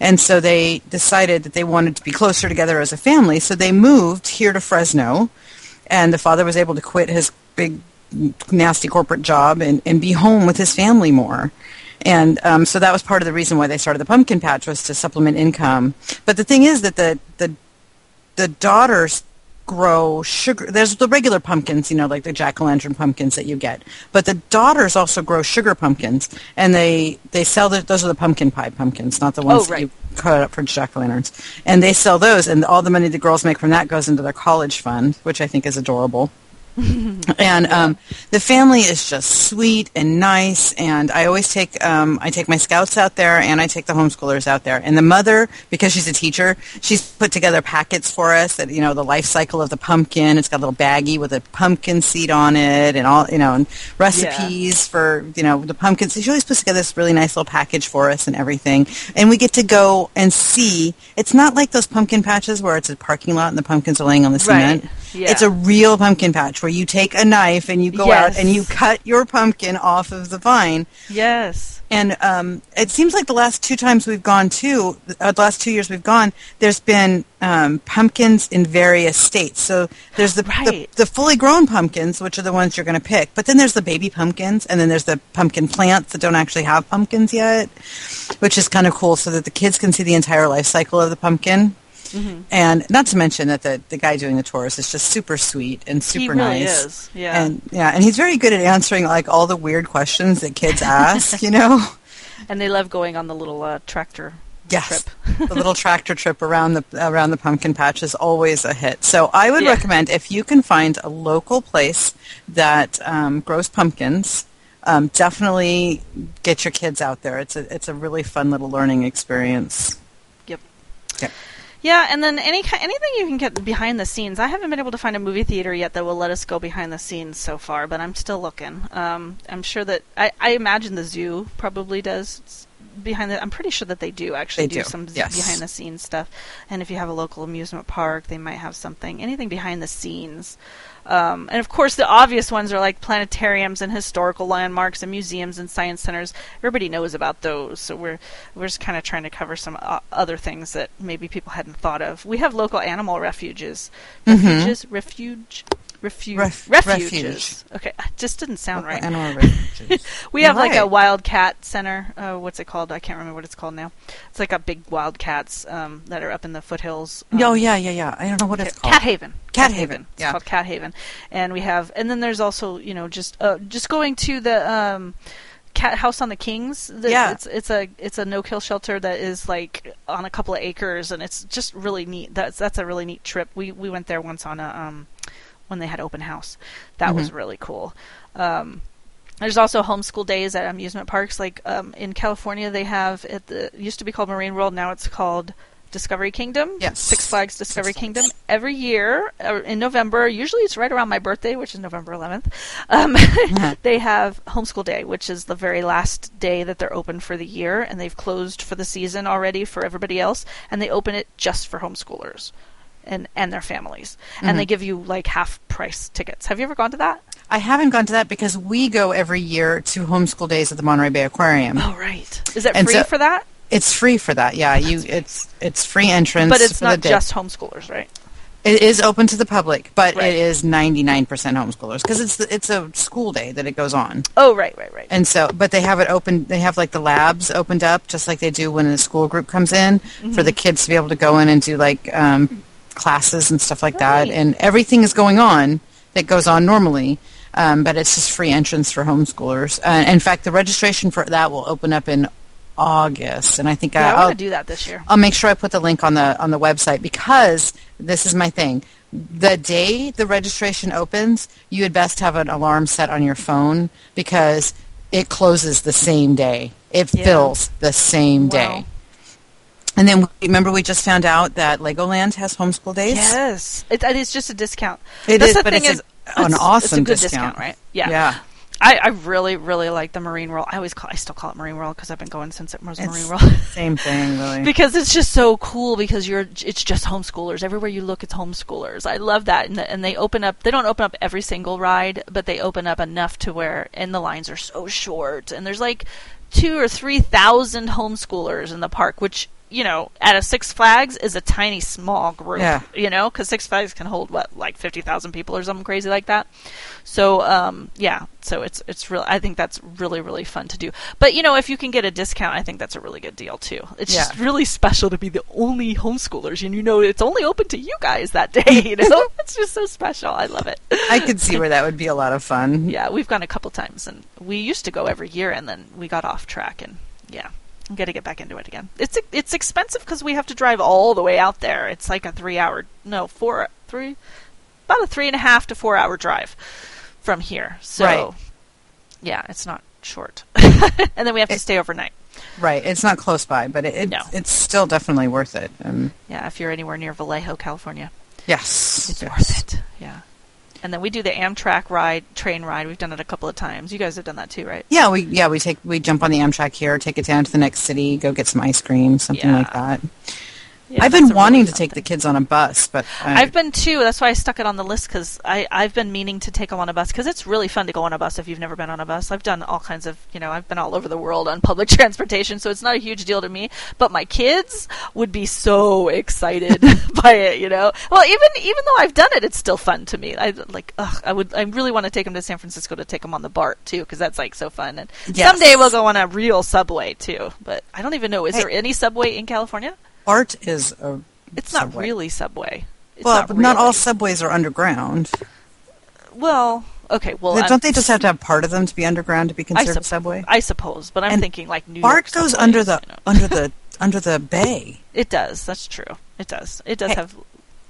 And so they decided that they wanted to be closer together as a family, so they moved here to Fresno, and the father was able to quit his big, nasty corporate job and be home with his family more. And so that was part of the reason why they started the pumpkin patch, was to supplement income. But the thing is that the daughters grow sugar. There's the regular pumpkins, you know, like the jack-o'-lantern pumpkins that you get. But the daughters also grow sugar pumpkins, and they sell those are the pumpkin pie pumpkins, not the ones that you cut up for jack-o'-lanterns. And they sell those, and all the money the girls make from that goes into their college fund, which I think is adorable. And the family is just sweet and nice, and I always take I take my scouts out there, and I take the homeschoolers out there. And the mother, because she's a teacher, she's put together packets for us that, you know, the life cycle of the pumpkin. It's got a little baggie with a pumpkin seed on it, and all, you know, and recipes for, you know, the pumpkins. She always puts together this really nice little package for us and everything, and we get to go and see. It's not like those pumpkin patches where it's a parking lot and the pumpkins are laying on the cement. Yeah. It's a real pumpkin patch where you take a knife and you go out and you cut your pumpkin off of the vine. Yes. And it seems like the last two times we've gone to, the last 2 years we've gone, there's been pumpkins in various states. So there's the fully grown pumpkins, which are the ones you're going to pick. But then there's the baby pumpkins, and then there's the pumpkin plants that don't actually have pumpkins yet, which is kind of cool, so that the kids can see the entire life cycle of the pumpkin. Mm-hmm. And not to mention that the guy doing the tours is just super sweet and super nice. He really is, yeah. And he's very good at answering, like, all the weird questions that kids ask, you know. And they love going on the little tractor trip. The little tractor trip around the pumpkin patch is always a hit. So I would recommend, if you can find a local place that grows pumpkins, definitely get your kids out there. It's a really fun little learning experience. Yep. Yeah, and then anything you can get behind the scenes. I haven't been able to find a movie theater yet that will let us go behind the scenes so far, but I'm still looking. I'm sure that I imagine the zoo probably does behind the. I'm pretty sure that they do actually do some behind the scenes stuff. And if you have a local amusement park, they might have something. Anything behind the scenes. And of course, the obvious ones are like planetariums and historical landmarks and museums and science centers. Everybody knows about those, so we're just kind of trying to cover some other things that maybe people hadn't thought of. We have local animal refuges. Refuges. Okay, it just didn't sound right. Animal refuges. We have like a wild cat center. What's it called? I can't remember what it's called now. It's like a big wild cats that are up in the foothills. I don't know what it's called. Cat Haven. Cat Haven. It's called Cat Haven. And we have, and then there's also, you know, just going to the Cat House on the Kings. It's a no-kill shelter that is like on a couple of acres, and it's just really neat. That's a really neat trip. We went there once on a when they had open house. That was really cool. There's also homeschool days at amusement parks. Like in California, they have it used to be called Marine World. Now it's called Discovery Kingdom. Yes. Six Flags Discovery Kingdom. Every year in November, usually it's right around my birthday, which is November 11th, they have homeschool day, which is the very last day that they're open for the year. And they've closed for the season already for everybody else. And they open it just for homeschoolers and their families. And they give you like half price tickets. Have you ever gone to that? I haven't gone to that because we go every year to homeschool days at the Monterey Bay Aquarium. Oh, right. Is it free for that? It's free for that, yeah. It's free entrance. But it's not just homeschoolers, right? It is open to the public, but it is 99% homeschoolers because it's a school day that it goes on. Oh, right. And so, but they have it open. They have like the labs opened up just like they do when a school group comes in for the kids to be able to go in and do like classes and stuff like that, and everything is going on that goes on normally, but it's just free entrance for homeschoolers. In fact, the registration for that will open up in August, and I think I want to do that this year. I'll make sure I put the link on the website, because this is my thing. The day the registration opens, you had best have an alarm set on your phone, because it closes the same day. It fills the same day. And then remember, we just found out that Legoland has homeschool days. Yes, it's just a discount. It's an awesome, good discount, right? Yeah. Yeah. I really, really like the Marine World. I still call it Marine World because I've been going since it was Marine World. Same thing, really. Because it's just so cool because it's just homeschoolers. Everywhere you look, it's homeschoolers. I love that. And they open up, they don't open up every single ride, but they open up enough to where, and the lines are so short. And there's like 2,000 or 3,000 homeschoolers in the park, which, you know, at a Six Flags is a tiny, small group, you know, because Six Flags can hold, what, like 50,000 people or something crazy like that. So, yeah, so it's real. I think that's really, really fun to do. But, you know, if you can get a discount, I think that's a really good deal, too. It's just really special to be the only homeschoolers, and, you know, it's only open to you guys that day, you know? It's just so special. I love it. I could see where that would be a lot of fun. Yeah, we've gone a couple times, and we used to go every year, and then we got off track, and, I'm going to get back into it again. It's expensive because we have to drive all the way out there. It's like a 3.5 to 4 hour drive from here. So, yeah, it's not short. And then we have to stay overnight. Right. It's not close by, but it's still definitely worth it. Yeah, if you're anywhere near Vallejo, California. Yes. It's worth it. Yeah. And then we do the Amtrak train ride. We've done it a couple of times. You guys have done that too, right? Yeah, we jump on the Amtrak here, take it down to the next city, go get some ice cream, something like that. Yeah, I've been wanting to take the kids on a bus, but I've been too. That's why I stuck it on the list because I've been meaning to take them on a bus because it's really fun to go on a bus if you've never been on a bus. I've done all kinds of, I've been all over the world on public transportation, so it's not a huge deal to me. But my kids would be so excited by it, Well, even though I've done it, it's still fun to me. I really want to take them to San Francisco to take them on the BART too because that's like so fun. And someday we'll go on a real subway too. But I don't even know. Is there any subway in California? BART is a It's not subway. Really subway. It's well, not but really. Not all subways are underground. Well, okay. Well, don't they just have to have part of them to be underground to be considered a subway? I suppose, but I'm thinking like New York subways. BART goes under the under the bay. It does. That's true. It does. It does have.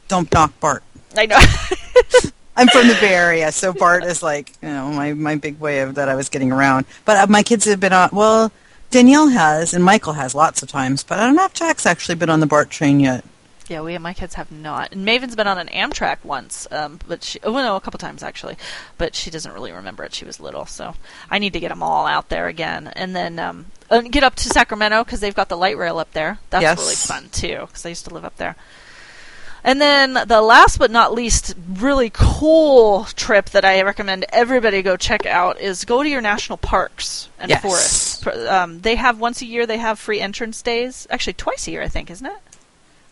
Don't knock BART. I know. I'm from the Bay Area, so BART is like my big way of that I was getting around. But my kids have been on Danielle has, and Michael has lots of times, but I don't know if Jack's actually been on the BART train yet. Yeah, my kids have not. And Maven's been on an Amtrak once, but a couple times actually, but she doesn't really remember it. She was little, so I need to get them all out there again, and then get up to Sacramento because they've got the light rail up there. That's really fun too because I used to live up there. And then the last but not least really cool trip that I recommend everybody go check out is go to your national parks and forests. They have once a year, they have free entrance days. Actually, twice a year, I think, isn't it?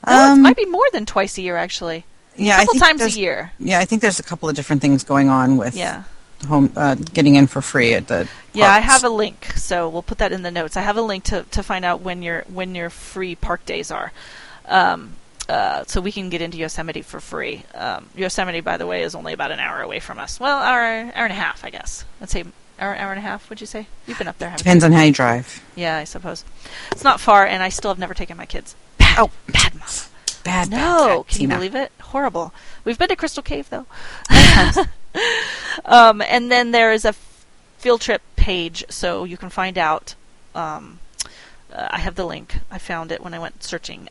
No, it might be more than twice a year, actually. Yeah, a couple times a year. Yeah, I think there's a couple of different things going on with home getting in for free at the parks. Yeah, I have a link, so we'll put that in the notes. I have a link to find out when your free park days are. So we can get into Yosemite for free. Yosemite, by the way, is only about an hour away from us. Well, hour and a half, I guess. Let's say hour and a half, would you say? You've been up there, haven't you? Depends on how you drive. Yeah, I suppose. It's not far, and I still have never taken my kids. Bad mom. Bad, no, can you believe it? Horrible. We've been to Crystal Cave, though. And then there is a field trip page, so you can find out. I have the link. I found it when I went searching.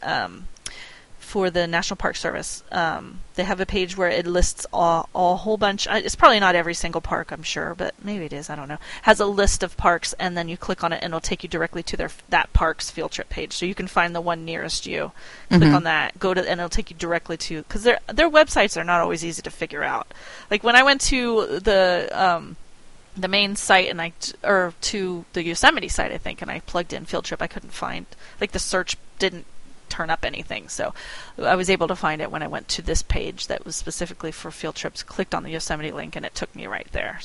For the National Park Service, they have a page where it lists a whole bunch. It's probably not every single park, I'm sure, but maybe it is. I don't know. Has a list of parks, and then you click on it, and it'll take you directly to that park's field trip page. So you can find the one nearest you. Click on that, go to, and it'll take you directly to. Because their websites are not always easy to figure out. Like when I went to the main site or to the Yosemite site, I think, and I plugged in field trip, I couldn't find. Like the search didn't turn up anything, so I was able to find it when I went to this page that was specifically for field trips, clicked on the Yosemite link, and it took me right there.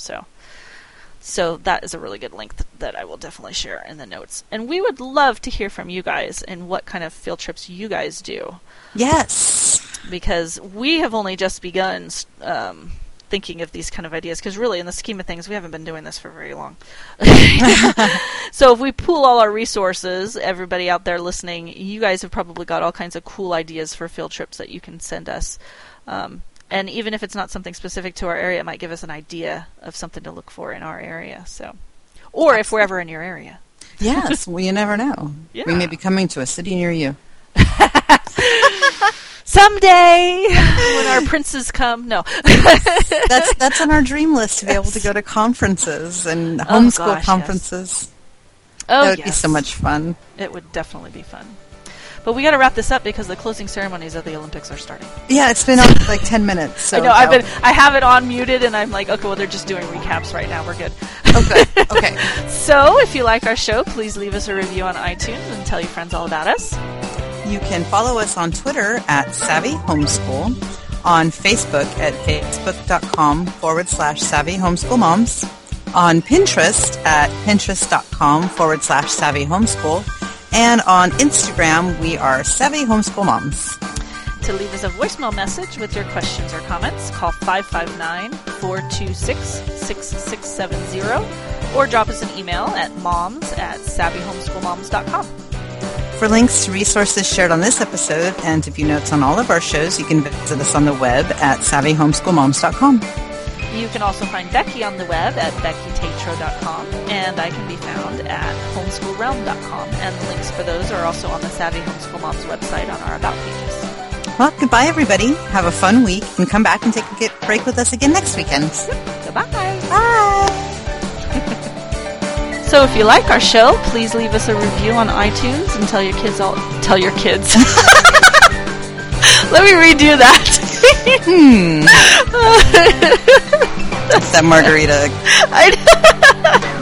So that is a really good link that I will definitely share in the notes. And we would love to hear from you guys and what kind of field trips you guys do. Yes. Because we have only just begun thinking of these kind of ideas, because really in the scheme of things we haven't been doing this for very long. So if we pool all our resources, everybody out there listening, you guys have probably got all kinds of cool ideas for field trips that you can send us, and even if it's not something specific to our area, it might give us an idea of something to look for in our area. So, or if we're ever in your area. Yes, well, you never know. Yeah. We may be coming to a city near you. Someday, when our princes come, no. That's on our dream list, to be able to go to conferences and homeschool conferences. Yes. Oh, that would be so much fun. It would definitely be fun. But we got to wrap this up because the closing ceremonies of the Olympics are starting. Yeah, it's been on like 10 minutes. So no, I have it on muted, and I'm like, okay, well, they're just doing recaps right now. We're good. Okay. Okay. So if you like our show, please leave us a review on iTunes and tell your friends all about us. You can follow us on Twitter at Savvy Homeschool, on Facebook at facebook.com/Savvy Homeschool Moms, on Pinterest at pinterest.com/Savvy Homeschool. And on Instagram, we are Savvy Homeschool Moms. To leave us a voicemail message with your questions or comments, call 559-426-6670 or drop us an email at moms@savvyhomeschoolmoms.com. For links to resources shared on this episode and to view notes on all of our shows, you can visit us on the web at savvyhomeschoolmoms.com. You can also find Becky on the web at BeckyTatro.com, and I can be found at homeschoolrealm.com. And the links for those are also on the Savvy Homeschool Moms website on our About pages. Well, goodbye, everybody. Have a fun week, and come back and take a break with us again next weekend. Goodbye. Bye. So if you like our show, please leave us a review on iTunes and tell your kids. Let me redo that. It's that margarita. I know.